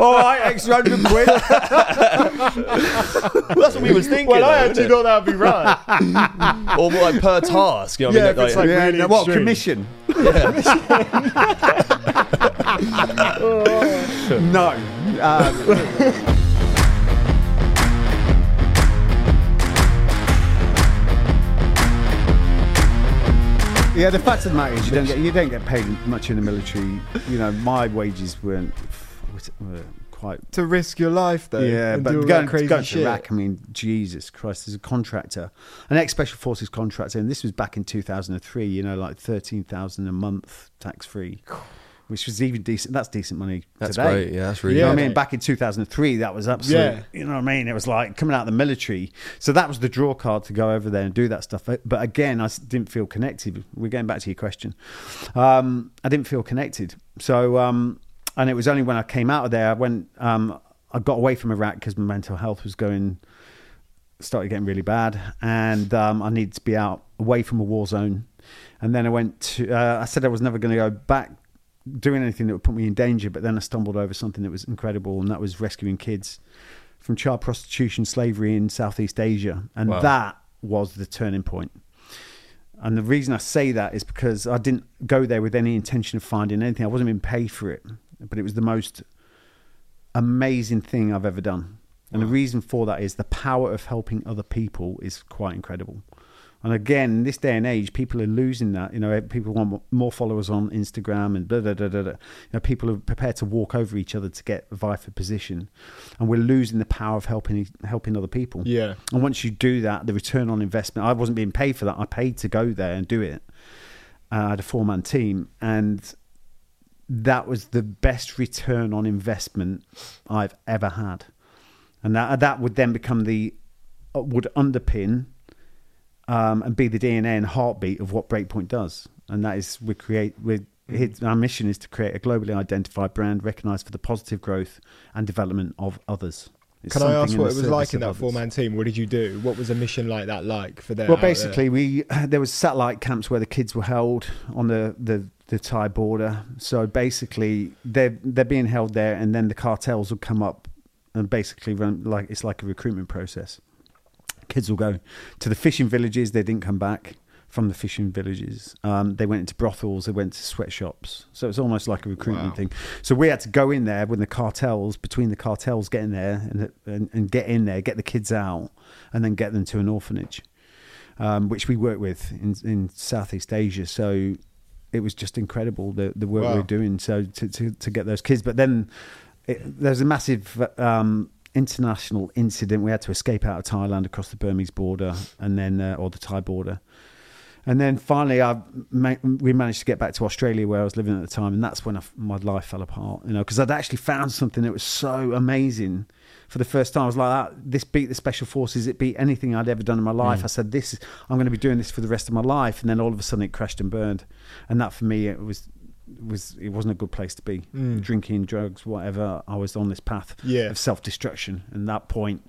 All right, extra £100. Well, that's what we was thinking. Well, I actually thought that would be right. Or like per task. You know, I mean, it's like really what, commission? Yeah. No. Yeah, the fact of the matter is you don't get paid much in the military. You know, my wages weren't quite... To risk your life, though. Yeah, but going to Iraq, I mean, Jesus Christ, as a contractor, an ex-Special Forces contractor, and this was back in 2003, you know, like 13,000 a month tax-free. which was even decent. That's decent money that's today. That's great. Yeah, that's really good. You know what I mean? Back in 2003, that was absolute. Yeah. You know what I mean? It was like coming out of the military. So that was the draw card to go over there and do that stuff. But again, I didn't feel connected. We're going back to your question. I didn't feel connected. So, and it was only when I came out of there, I went, I got away from Iraq because my mental health was started getting really bad. And I needed to be out away from a war zone. And then I went to, I said I was never going to go back doing anything that would put me in danger, but then I stumbled over something that was incredible, and that was rescuing kids from child prostitution, slavery in Southeast Asia. And wow, that was the turning point. And the reason I say that is because I didn't go there with any intention of finding anything. I wasn't being paid for it, but it was the most amazing thing I've ever done. And wow, the reason for that is the power of helping other people is quite incredible. And again, in this day and age, people are losing that. You know, people want more followers on Instagram and blah, blah, blah, blah, blah. You know, people are prepared to walk over each other to get vie for position. And we're losing the power of helping other people. Yeah. And once you do that, the return on investment, I wasn't being paid for that. I paid to go there and do it. I had a 4-man team. And that was the best return on investment I've ever had. And that would then become would underpin... and be the DNA and heartbeat of what Breakpoint does. And that is, our mission is to create a globally identified brand recognized for the positive growth and development of others. It's Can I ask what it was like in that four-man team? What did you do? What was a mission like that like for them? Well, basically, there was satellite camps where the kids were held on the Thai border. So basically, they're being held there, and then the cartels would come up and basically run like it's like a recruitment process. Kids will go to the fishing villages. They didn't come back from the fishing villages. They went into brothels. They went to sweatshops. So it's almost like a recruitment thing. So we had to go in there between the cartels, get in there and get in there, get the kids out, and then get them to an orphanage, which we work with in Southeast Asia. So it was just incredible the work we were doing. So to get those kids, but then there's a massive. International incident. We had to escape out of Thailand across the Burmese border and then or the Thai border, and then finally we managed to get back to Australia, where I was living at the time. And that's when my life fell apart, you know, because I'd actually found something that was so amazing for the first time. I was like, this beat the special forces, it beat anything I'd ever done in my life. I said, I'm going to be doing this for the rest of my life. And then all of a sudden it crashed and burned, and that for me it wasn't a good place to be. Drinking, drugs, whatever. I was on this path of self-destruction, and that point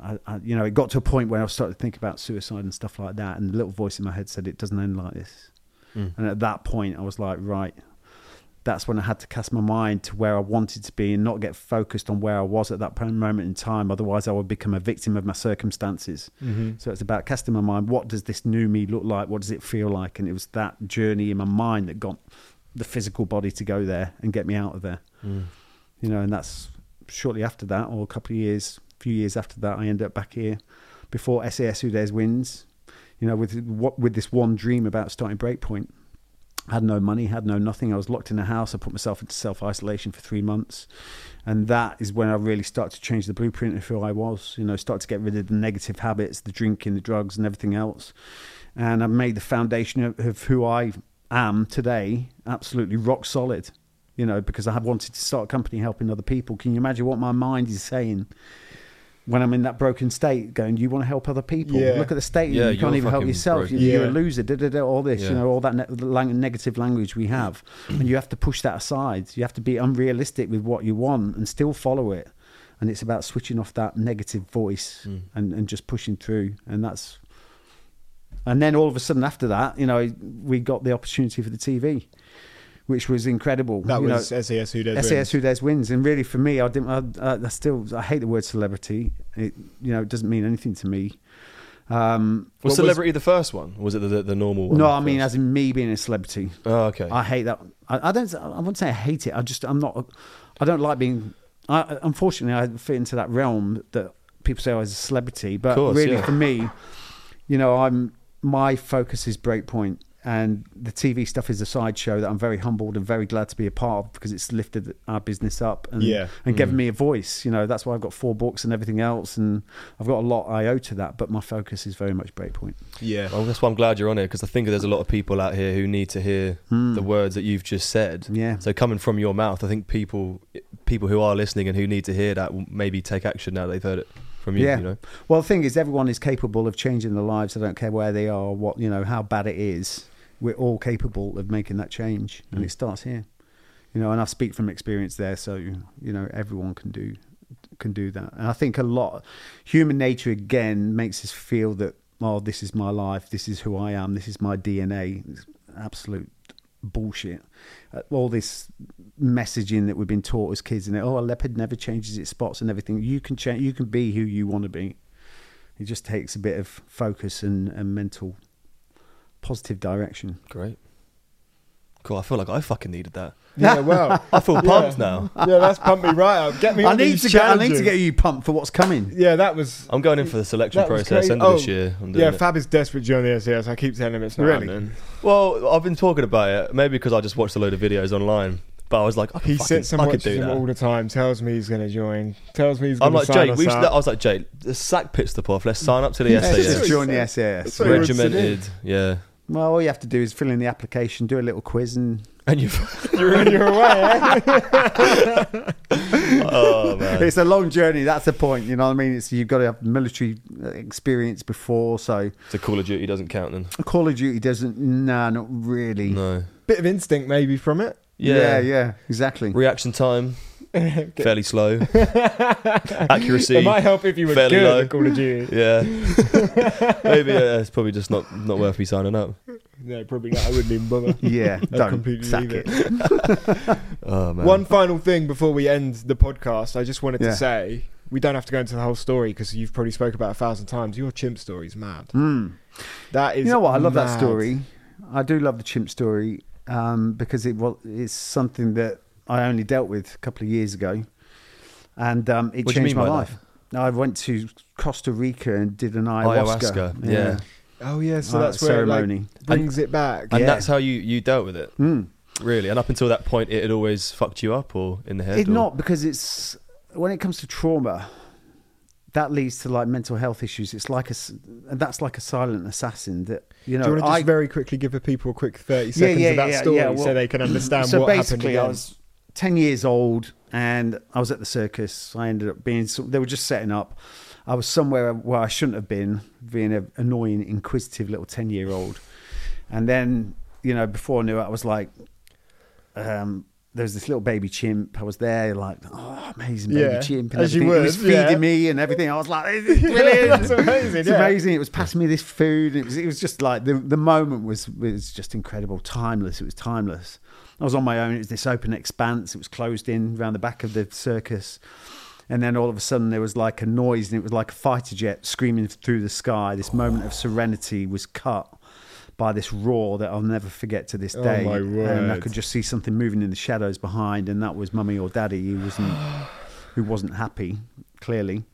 I you know, it got to a point where I started to think about suicide and stuff like that, and the little voice in my head said, it doesn't end like this. And at that point I was like, right, that's when I had to cast my mind to where I wanted to be and not get focused on where I was at that moment in time, otherwise I would become a victim of my circumstances. So it's about casting my mind, what does this new me look like, what does it feel like? And it was that journey in my mind that got the physical body to go there and get me out of there. You know, and that's shortly after that, or a few years after that, I end up back here before SAS Who Dares Wins, you know, with this one dream about starting Breakpoint. Had no money, had no nothing. I was locked in a house. I put myself into self-isolation for 3 months. And that is when I really started to change the blueprint of who I was, you know, start to get rid of the negative habits, the drinking, the drugs and everything else. And I made the foundation of who I am today absolutely rock solid, you know, because I have wanted to start a company helping other people. Can you imagine what my mind is saying when I'm in that broken state, going, you want to help other people? Look at the state, you can't even help yourself, you're a loser, all this, you know, all that negative language we have. And you have to push that aside. You have to be unrealistic with what you want and still follow it. And it's about switching off that negative voice and just pushing through. And that's And then all of a sudden after that, you know, we got the opportunity for the TV, which was incredible. That you was know, SAS Who Dares SAS Wins. Who Dares Wins. And really for me, I hate the word celebrity. It, you know, it doesn't mean anything to me. Was celebrity the first one? Or was it the normal one? No, I mean, as in me being a celebrity. Oh, okay. I hate that. I wouldn't say I hate it. I don't like being, unfortunately I fit into that realm that people say I was a celebrity, but for me, you know, my focus is Breakpoint. And the TV stuff is a sideshow that I'm very humbled and very glad to be a part of, because it's lifted our business up and given me a voice. You know, that's why I've got 4 books and everything else, and I've got a lot I owe to that, but my focus is very much Breakpoint. Yeah. Well, that's why I'm glad you're on it, because I think there's a lot of people out here who need to hear the words that you've just said. Yeah. So coming from your mouth, I think people who are listening and who need to hear that will maybe take action now that they've heard it. From you, yeah. You know? Well, the thing is, everyone is capable of changing their lives. I don't care where they are, what, you know, how bad it is. We're all capable of making that change, and it starts here. You know, and I speak from experience there, so you know everyone can do that. And I think a lot human nature again makes us feel that, oh, this is my life, this is who I am, this is my DNA. It's absolute bullshit. All this messaging that we've been taught as kids, and oh, a leopard never changes its spots and everything. You can change. You can be who you want to be. It just takes a bit of focus and mental positive direction. Great. Cool. I feel like I fucking needed that. Yeah, well. I feel pumped now. Yeah, that's pumped me right up. Get me on these challenges. I need to get you pumped for what's coming. Yeah, that was... I'm going in for the selection process end of this year. Yeah, Fab is desperately on the SES. I keep telling him it's not happening. Well, I've been talking about it, maybe because I just watched a load of videos online. But I was like, he sits and watches him all the time. Tells me he's going to join. Tells me he's going to sign us up. I was like, Jake, sack Pit Stop off. Let's sign up to the SAS. Just join the SAS. Regimented. Yeah. Well, all you have to do is fill in the application, do a little quiz, and you're in your way. Eh? Oh man, it's a long journey. That's the point. You know what I mean? It's you've got to have military experience before. So Call of Duty doesn't count then. Call of Duty doesn't. Nah, not really. No. Bit of instinct maybe from it. Yeah, exactly. Reaction time, fairly slow. Accuracy. It might help if you were fairly good at Call of Duty. Yeah. Maybe it's probably just not worth me signing up. No, probably not. I wouldn't even bother. Yeah, don't completely sack it. Oh, man. One final thing before we end the podcast, I just wanted to say, we don't have to go into the whole story because you've probably spoke about 1,000 times. Your chimp story is mad. That is. You know what? I love that story. I do love the chimp story. Because it's something that I only dealt with a couple of years ago, and it changed my life. That? I went to Costa Rica and did an ayahuasca. Yeah. Oh yeah, so that's where ceremony. It like, brings it back, and that's how you dealt with it, really. And up until that point, it had always fucked you up or in the head. It's not, because it's when it comes to trauma that leads to like mental health issues. It's like that's like a silent assassin that, you know. Do you want to just very quickly give people a quick 30 seconds of that story so they can understand what happened? So basically I was 10 years old and I was at the circus. I ended up being, they were just setting up. I was somewhere where I shouldn't have been, being an annoying, inquisitive little 10-year-old. And then, you know, before I knew it, I was like, there was this little baby chimp. I was there like, oh, amazing baby chimp. And everything. He was feeding me and everything. I was like, this is brilliant. It's amazing. It's amazing. It was passing me this food. It was just like, the moment was just incredible. Timeless. It was timeless. I was on my own. It was this open expanse. It was closed in around the back of the circus. And then all of a sudden there was like a noise, and it was like a fighter jet screaming through the sky. This moment of serenity was cut by this roar that I'll never forget to this day. Oh my word. And I could just see something moving in the shadows behind, and that was mummy or daddy who wasn't happy, clearly.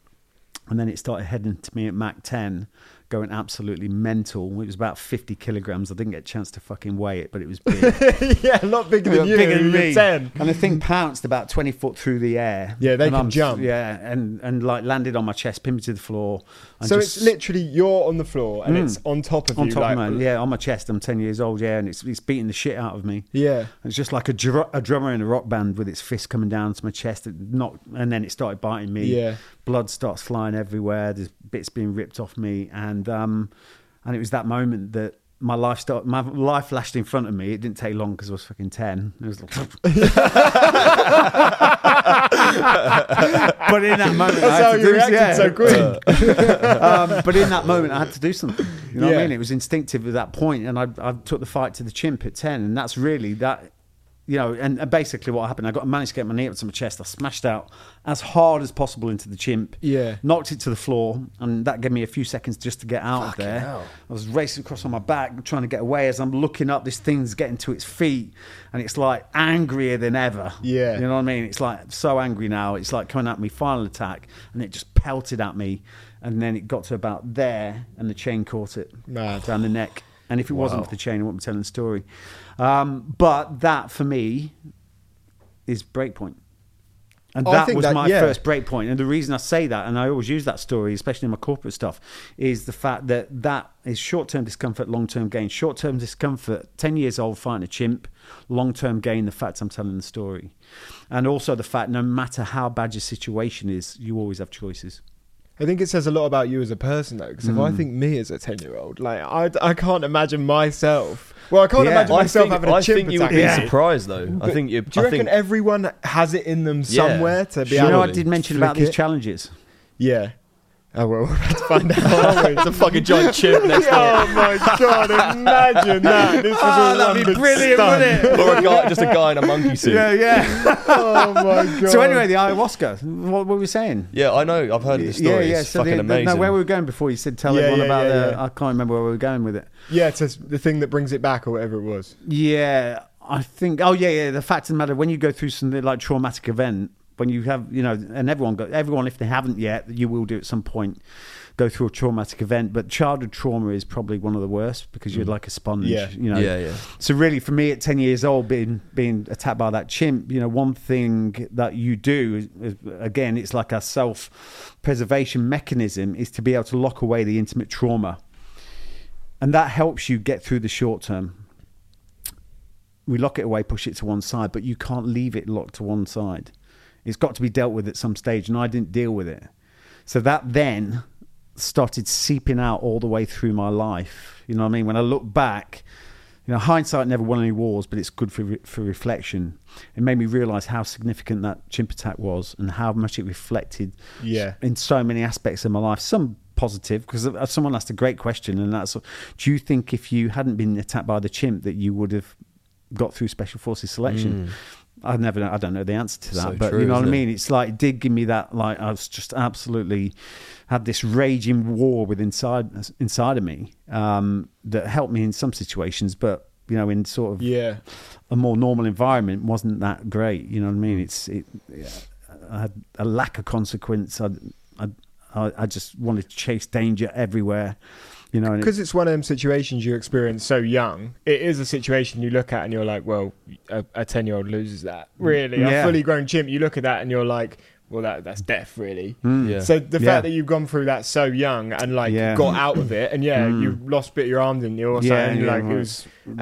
And then it started heading to me at Mach 10, going absolutely mental. It was about 50 kilograms. I didn't get a chance to fucking weigh it, but it was big. Yeah, a lot bigger than you. Bigger than me. 10. And the thing pounced about 20 foot through the air. Yeah, they can jump. Yeah, and like landed on my chest, pinned me to the floor. So it's literally you're on the floor and it's on top of you. On top of me, yeah, on my chest. I'm 10 years old, yeah, and it's beating the shit out of me. Yeah. And it's just like a drummer in a rock band with its fist coming down to my chest. And then it started biting me. Yeah. Blood starts flying everywhere. There's bits being ripped off me, and it was that moment that my life flashed in front of me. It didn't take long because I was fucking 10. It was like, but in that moment, that's how you reacted so quick. But in that moment, I had to do something. You know what I mean? It was instinctive at that point, and I took the fight to the chimp at 10, and that's really that. You know, and basically what happened, I managed to get my knee up to my chest. I smashed out as hard as possible into the chimp. Yeah. Knocked it to the floor, and that gave me a few seconds just to get out of there. Hell. I was racing across on my back, trying to get away. As I'm looking up, this thing's getting to its feet, and it's like angrier than ever. Yeah. You know what I mean? It's like so angry now. It's like coming at me, final attack, and it just pelted at me. And then it got to about there, and the chain caught it down the neck. And if it wasn't for the chain, I wouldn't be telling the story. But that, for me, is Breakpoint. And that was my first Breakpoint. And the reason I say that, and I always use that story, especially in my corporate stuff, is the fact that that is short-term discomfort, long-term gain. Short-term discomfort, 10 years old fighting a chimp. Long-term gain, the fact I'm telling the story. And also the fact no matter how bad your situation is, you always have choices. I think it says a lot about you as a person, though, because if I think me as a 10-year-old, like, I can't imagine myself. Well, I can't imagine myself having a chimp attack. I think you would be surprised, though. But I think you. Do you reckon everyone has it in them somewhere to be able to? You know, I did mention about these challenges. Yeah. Oh, well, we're about to find out. It's a fucking giant chimp next door. Oh, my God. Imagine that. This is that'd be brilliant, wouldn't it? Or just a guy in a monkey suit. Yeah, yeah. Oh, my God. So, anyway, the ayahuasca. What were we saying? Yeah, I know. I've heard of the story. Yeah, yeah. It's so fucking amazing. No, where were we going before? You said tell everyone about I can't remember where we were going with it. Yeah, it's the thing that brings it back or whatever it was. Yeah, I think. Oh, yeah, yeah. The fact of the matter, when you go through something like traumatic event, when you have, you know, and everyone, if they haven't yet, you will do at some point, go through a traumatic event. But childhood trauma is probably one of the worst because you're like a sponge, you know. Yeah, yeah. So really, for me, at 10 years old, being attacked by that chimp, you know, one thing that you do, is, again, it's like a self-preservation mechanism, is to be able to lock away the intimate trauma. And that helps you get through the short term. We lock it away, push it to one side, but you can't leave it locked to one side. It's got to be dealt with at some stage, and I didn't deal with it. So that then started seeping out all the way through my life. You know what I mean? When I look back, you know, hindsight never won any wars, but it's good for reflection. It made me realise how significant that chimp attack was and how much it reflected in so many aspects of my life. Some positive, because someone asked a great question, and that's, do you think if you hadn't been attacked by the chimp that you would have got through Special Forces selection? I don't know the answer to that, so but true, you know what I mean? It's like, it did give me that, like, I was just absolutely had this raging war with inside of me that helped me in some situations, but, you know, in sort of a more normal environment wasn't that great. You know what I mean? I had a lack of consequence. I just wanted to chase danger everywhere. You know, because it's one of them situations you experience so young. It is a situation you look at and you're like, well, a 10-year-old loses that. Really? Yeah. A fully grown chimp, you look at that and you're like, well, that's death, really. So the fact that you've gone through that so young and, like, got out of it, and you lost a bit of your arm, didn't you? Or something, like,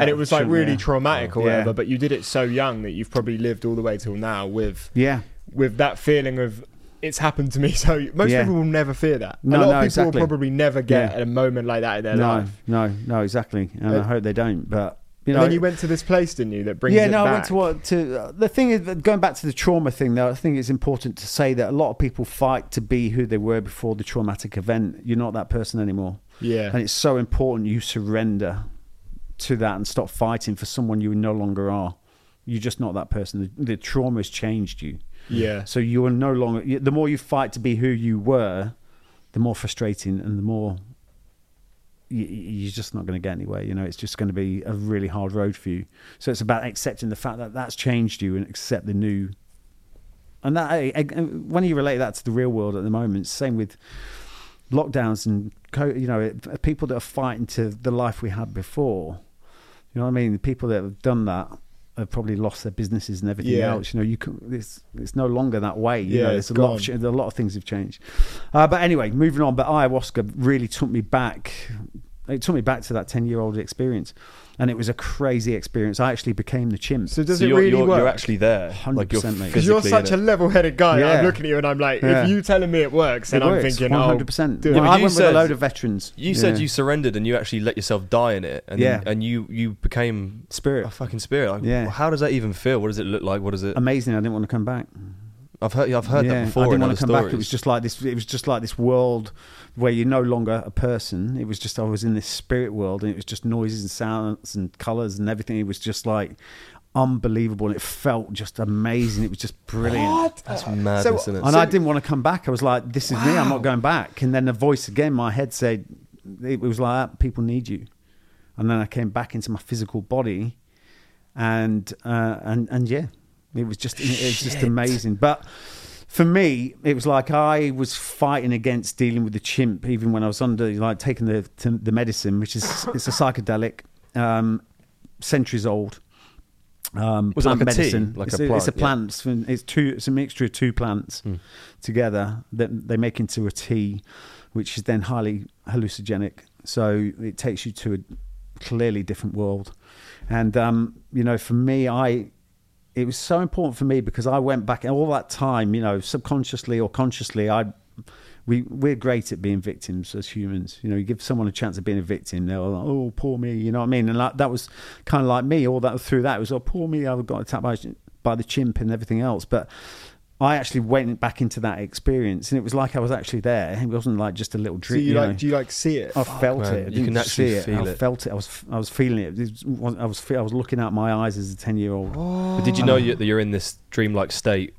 it was like really traumatic or whatever, but you did it so young that you've probably lived all the way till now with that feeling of, it's happened to me, so most people will never fear that. A lot of people will probably never get a moment like that in their life. No, exactly. And I hope they don't. But you know, and then you went to this place, didn't you? That brings it back. I went to the thing is, going back to the trauma thing, though, I think it's important to say that a lot of people fight to be who they were before the traumatic event. You're not that person anymore. Yeah, and it's so important you surrender to that and stop fighting for someone you no longer are. You're just not that person. The trauma has changed you. Yeah. So you are no longer. The more you fight to be who you were, the more frustrating, and the more you're just not going to get anywhere. You know, it's just going to be a really hard road for you. So it's about accepting the fact that that's changed you and accept the new. And that when you relate that to the real world at the moment, same with lockdowns and you know, people that are fighting to the life we had before. You know what I mean? The people that have done that have probably lost their businesses and everything else. You know, you can. It's no longer that way. You know, there's a lot of things have changed. But anyway, moving on. But ayahuasca really took me back. It took me back to that 10-year-old experience, and it was a crazy experience. I actually became the chimp. So it really work? You're actually there, 100%, mate. Because you're such a level-headed guy. Yeah. I'm looking at you and I'm like, if you telling me it works, then I'm thinking, 100%. I went with a load of veterans. You said you surrendered and you actually let yourself die in it, and you became a fucking spirit. Like, how does that even feel? What does it look like? What is it? Amazing. I didn't want to come back. I've heard that before. I didn't want to come back. It was just like this. It was just like this world where you're no longer a person. It was just, I was in this spirit world, and it was just noises and sounds and colours and everything. It was just like unbelievable, and it felt just amazing. It was just brilliant. What? That's mad, isn't it? And I didn't want to come back. I was like, this is me. I'm not going back. And then the voice again, my head said, it was like, people need you. And then I came back into my physical body, and it was just amazing. But for me, it was like I was fighting against dealing with the chimp, even when I was under, like, taking the medicine, which is, it's a psychedelic, centuries old. Was plant it like medicine. A tea? Like it's a plant, it's a plant. Yeah. It's a mixture of two plants together that they make into a tea, which is then highly hallucinogenic. So it takes you to a clearly different world. And, you know, for me, it was so important for me because I went back and all that time, you know, subconsciously or consciously, we're great at being victims as humans. You know, you give someone a chance of being a victim, they're like, oh, poor me, you know what I mean? And that was kind of like me, all that through that. It was, oh, poor me, I got attacked by the chimp and everything else. But I actually went back into that experience and it was like I was actually there. It wasn't like just a little dream. So do you like see it? I felt it. I didn't feel it. I felt it. I was feeling it. I was looking out my eyes as a 10-year-old. Oh. But did you know that you're in this dreamlike state?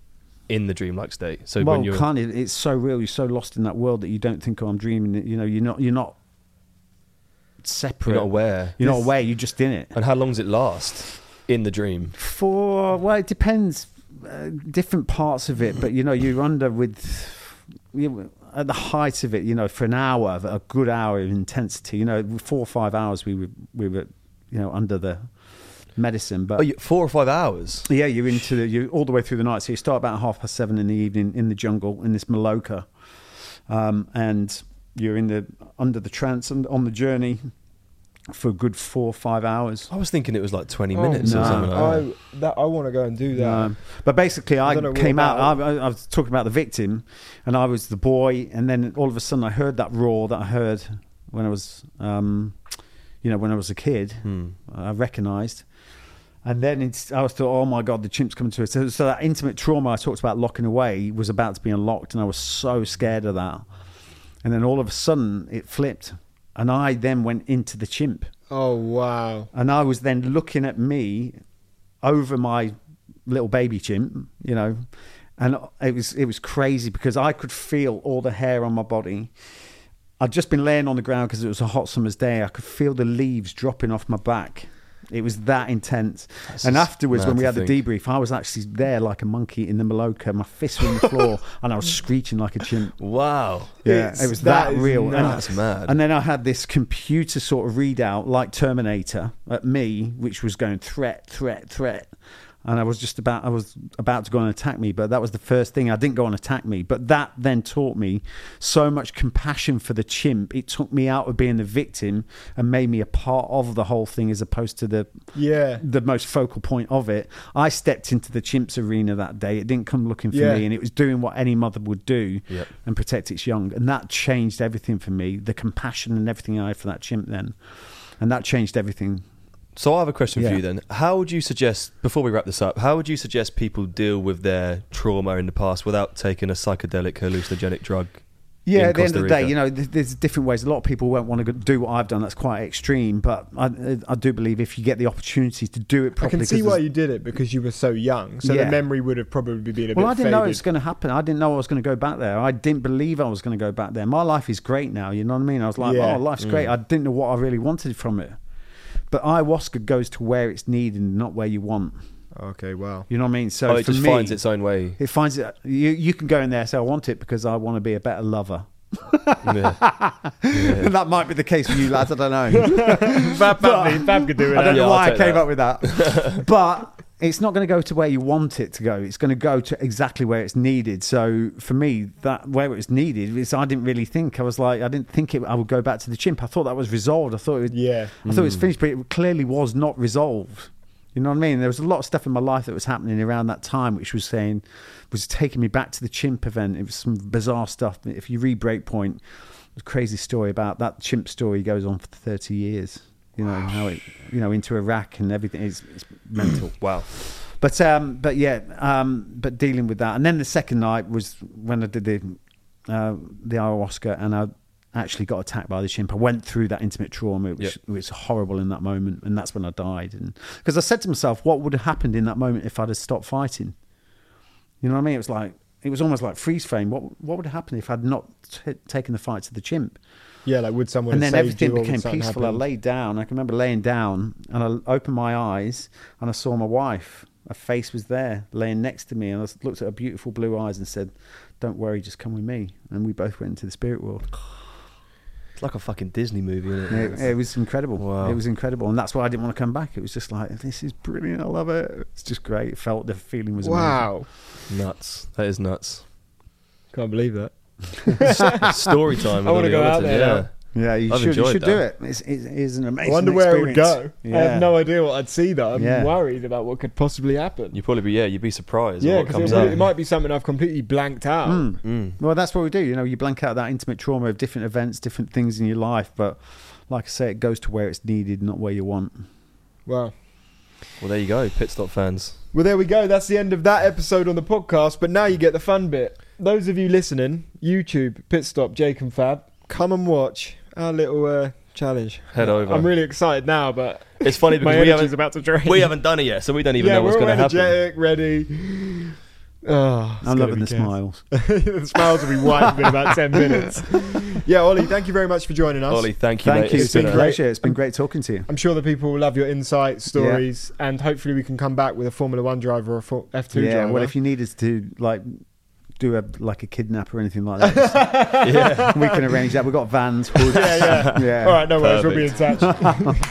In the dreamlike state. So well, when you're it's so real. You're so lost in that world that you don't think, oh, I'm dreaming. You know, you're not separate. You're not aware. You're not aware. You're just in it. And how long does it last in the dream? Well, it depends. Different parts of it, but you know, you're under at the height of it, you know, for an hour, a good hour of intensity, you know, 4 or 5 hours we were, you know, under the medicine. But 4 or 5 hours, yeah, you're into you're all the way through the night. So you start about 7:30 in the evening in the jungle in this Maloka, and you're under the trance and on the journey for a good 4 or 5 hours. I was thinking it was like 20 minutes or something like that. I want to go and do that. No. But basically I came out, I was talking about the victim and I was the boy, and then all of a sudden I heard that roar that I heard when I was, you know, when I was a kid, I recognised. And then I was thought, oh my God, the chimp's coming to us. So that intimate trauma I talked about locking away was about to be unlocked and I was so scared of that. And then all of a sudden it flipped. And I then went into the chimp. Oh, wow. And I was then looking at me over my little baby chimp, you know. And it was crazy because I could feel all the hair on my body. I'd just been laying on the ground because it was a hot summer's day. I could feel the leaves dropping off my back. It was that intense. That's and afterwards, when we had the debrief, I was actually there like a monkey in the Maloka. My fists were on the floor and I was screeching like a chimp. Wow. Yeah, it was that real. That's mad. And then I had this computer sort of readout like Terminator at me, which was going threat, threat, threat. And I was about to go and attack me, but that was the first thing. I didn't go and attack me, but that then taught me so much compassion for the chimp. It took me out of being the victim and made me a part of the whole thing as opposed to the most focal point of it. I stepped into the chimp's arena that day. It didn't come looking for me, and it was doing what any mother would do and protect its young. And that changed everything for me, the compassion and everything I had for that chimp then. And that changed everything. So I have a question for you then. How would you suggest, before we wrap this up, how would you suggest people deal with their trauma in the past without taking a psychedelic hallucinogenic drug? Yeah, at the end of the day, you know, there's different ways. A lot of people won't want to do what I've done. That's quite extreme. But I do believe if you get the opportunity to do it properly. I can see why you did it, because you were so young. So the memory would have probably been a bit faded. Well, I didn't know it was going to happen. I didn't know I was going to go back there. I didn't believe I was going to go back there. My life is great now. You know what I mean? I was like, oh, life's great. I didn't know what I really wanted from it. But ayahuasca goes to where it's needed, not where you want. Okay, wow. You know what I mean? So it just finds its own way. It finds it. You can go in there and say, I want it because I want to be a better lover. And that might be the case for you lads, I don't know. Fab could do it. I don't know why I came up with that. But it's not going to go to where you want it to go. It's going to go to exactly where it's needed. So for me, that where it was needed is I didn't really think. I was like, I didn't think I would go back to the chimp. I thought that was resolved. I thought it was, I thought it was finished, but it clearly was not resolved. You know what I mean? There was a lot of stuff in my life that was happening around that time, which was taking me back to the chimp event. It was some bizarre stuff. If you read Breakpoint, there's a crazy story about that chimp story goes on for 30 years. You know, how it, you know, into Iraq and everything is mental. Wow. But dealing with that. And then the second night was when I did the ayahuasca and I actually got attacked by the chimp. I went through that intimate trauma, which was horrible in that moment. And that's when I died. And because I said to myself, what would have happened in that moment if I'd have stopped fighting? You know what I mean? It was like, it was almost like freeze frame. What would have happened if I'd not taken the fight to the chimp? Yeah, like would someone have saved you? And then everything became peaceful. I can remember laying down and I opened my eyes and I saw my wife a face was there laying next to me, and I looked at her beautiful blue eyes and said, "Don't worry, just come with me." And we both went into the spirit world. It's like a fucking Disney movie, isn't it? It was incredible. Wow. It was incredible, and that's why I didn't want to come back. It was just like, this is brilliant, I love it. It's just great. It felt, the feeling was wow, amazing. Nuts. That is nuts. Can't believe that. Story time. I want to go out there. Yeah. Yeah, you should do it. It is an amazing experience. I wonder where it would go. Yeah. I have no idea what I'd see, though. I'm worried about what could possibly happen. You'd probably be, you'd be surprised. Yeah, because it might be something I've completely blanked out. Mm. Mm. Well, that's what we do. You know, you blank out that intimate trauma of different events, different things in your life. But like I say, it goes to where it's needed, not where you want. Wow. Well, there you go, Pit Stop fans. Well, there we go. That's the end of that episode on the podcast. But now you get the fun bit. Those of you listening, YouTube, Pit Stop, Jake and Fab, come and watch our little challenge. Head over. I'm really excited now, but it's funny because we haven't done it yet, so we don't even know what's going to happen. Energetic, ready. Oh, I'm loving the smiles. The smiles will be wiped in about 10 minutes. Yeah, Ollie, thank you very much for joining us. Ollie, thank you. Thank you. It's been great. It's been great talking to you. I'm sure the people will love your insights, stories, and hopefully we can come back with a Formula One driver or a F2 driver. Yeah, well, if you need us to do a kidnap or anything like that. We can arrange that. We've got vans. Yeah. All right, no worries. We'll be in touch.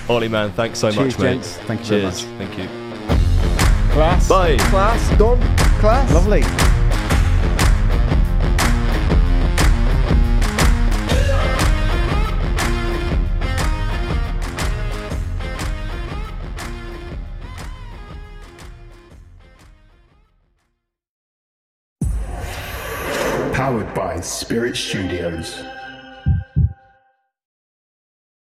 Ollie, man, thanks so much, mate. Thank you very much. Thank you. Class. Bye. Class. Done. Class. Lovely. Powered by Spirit Studios.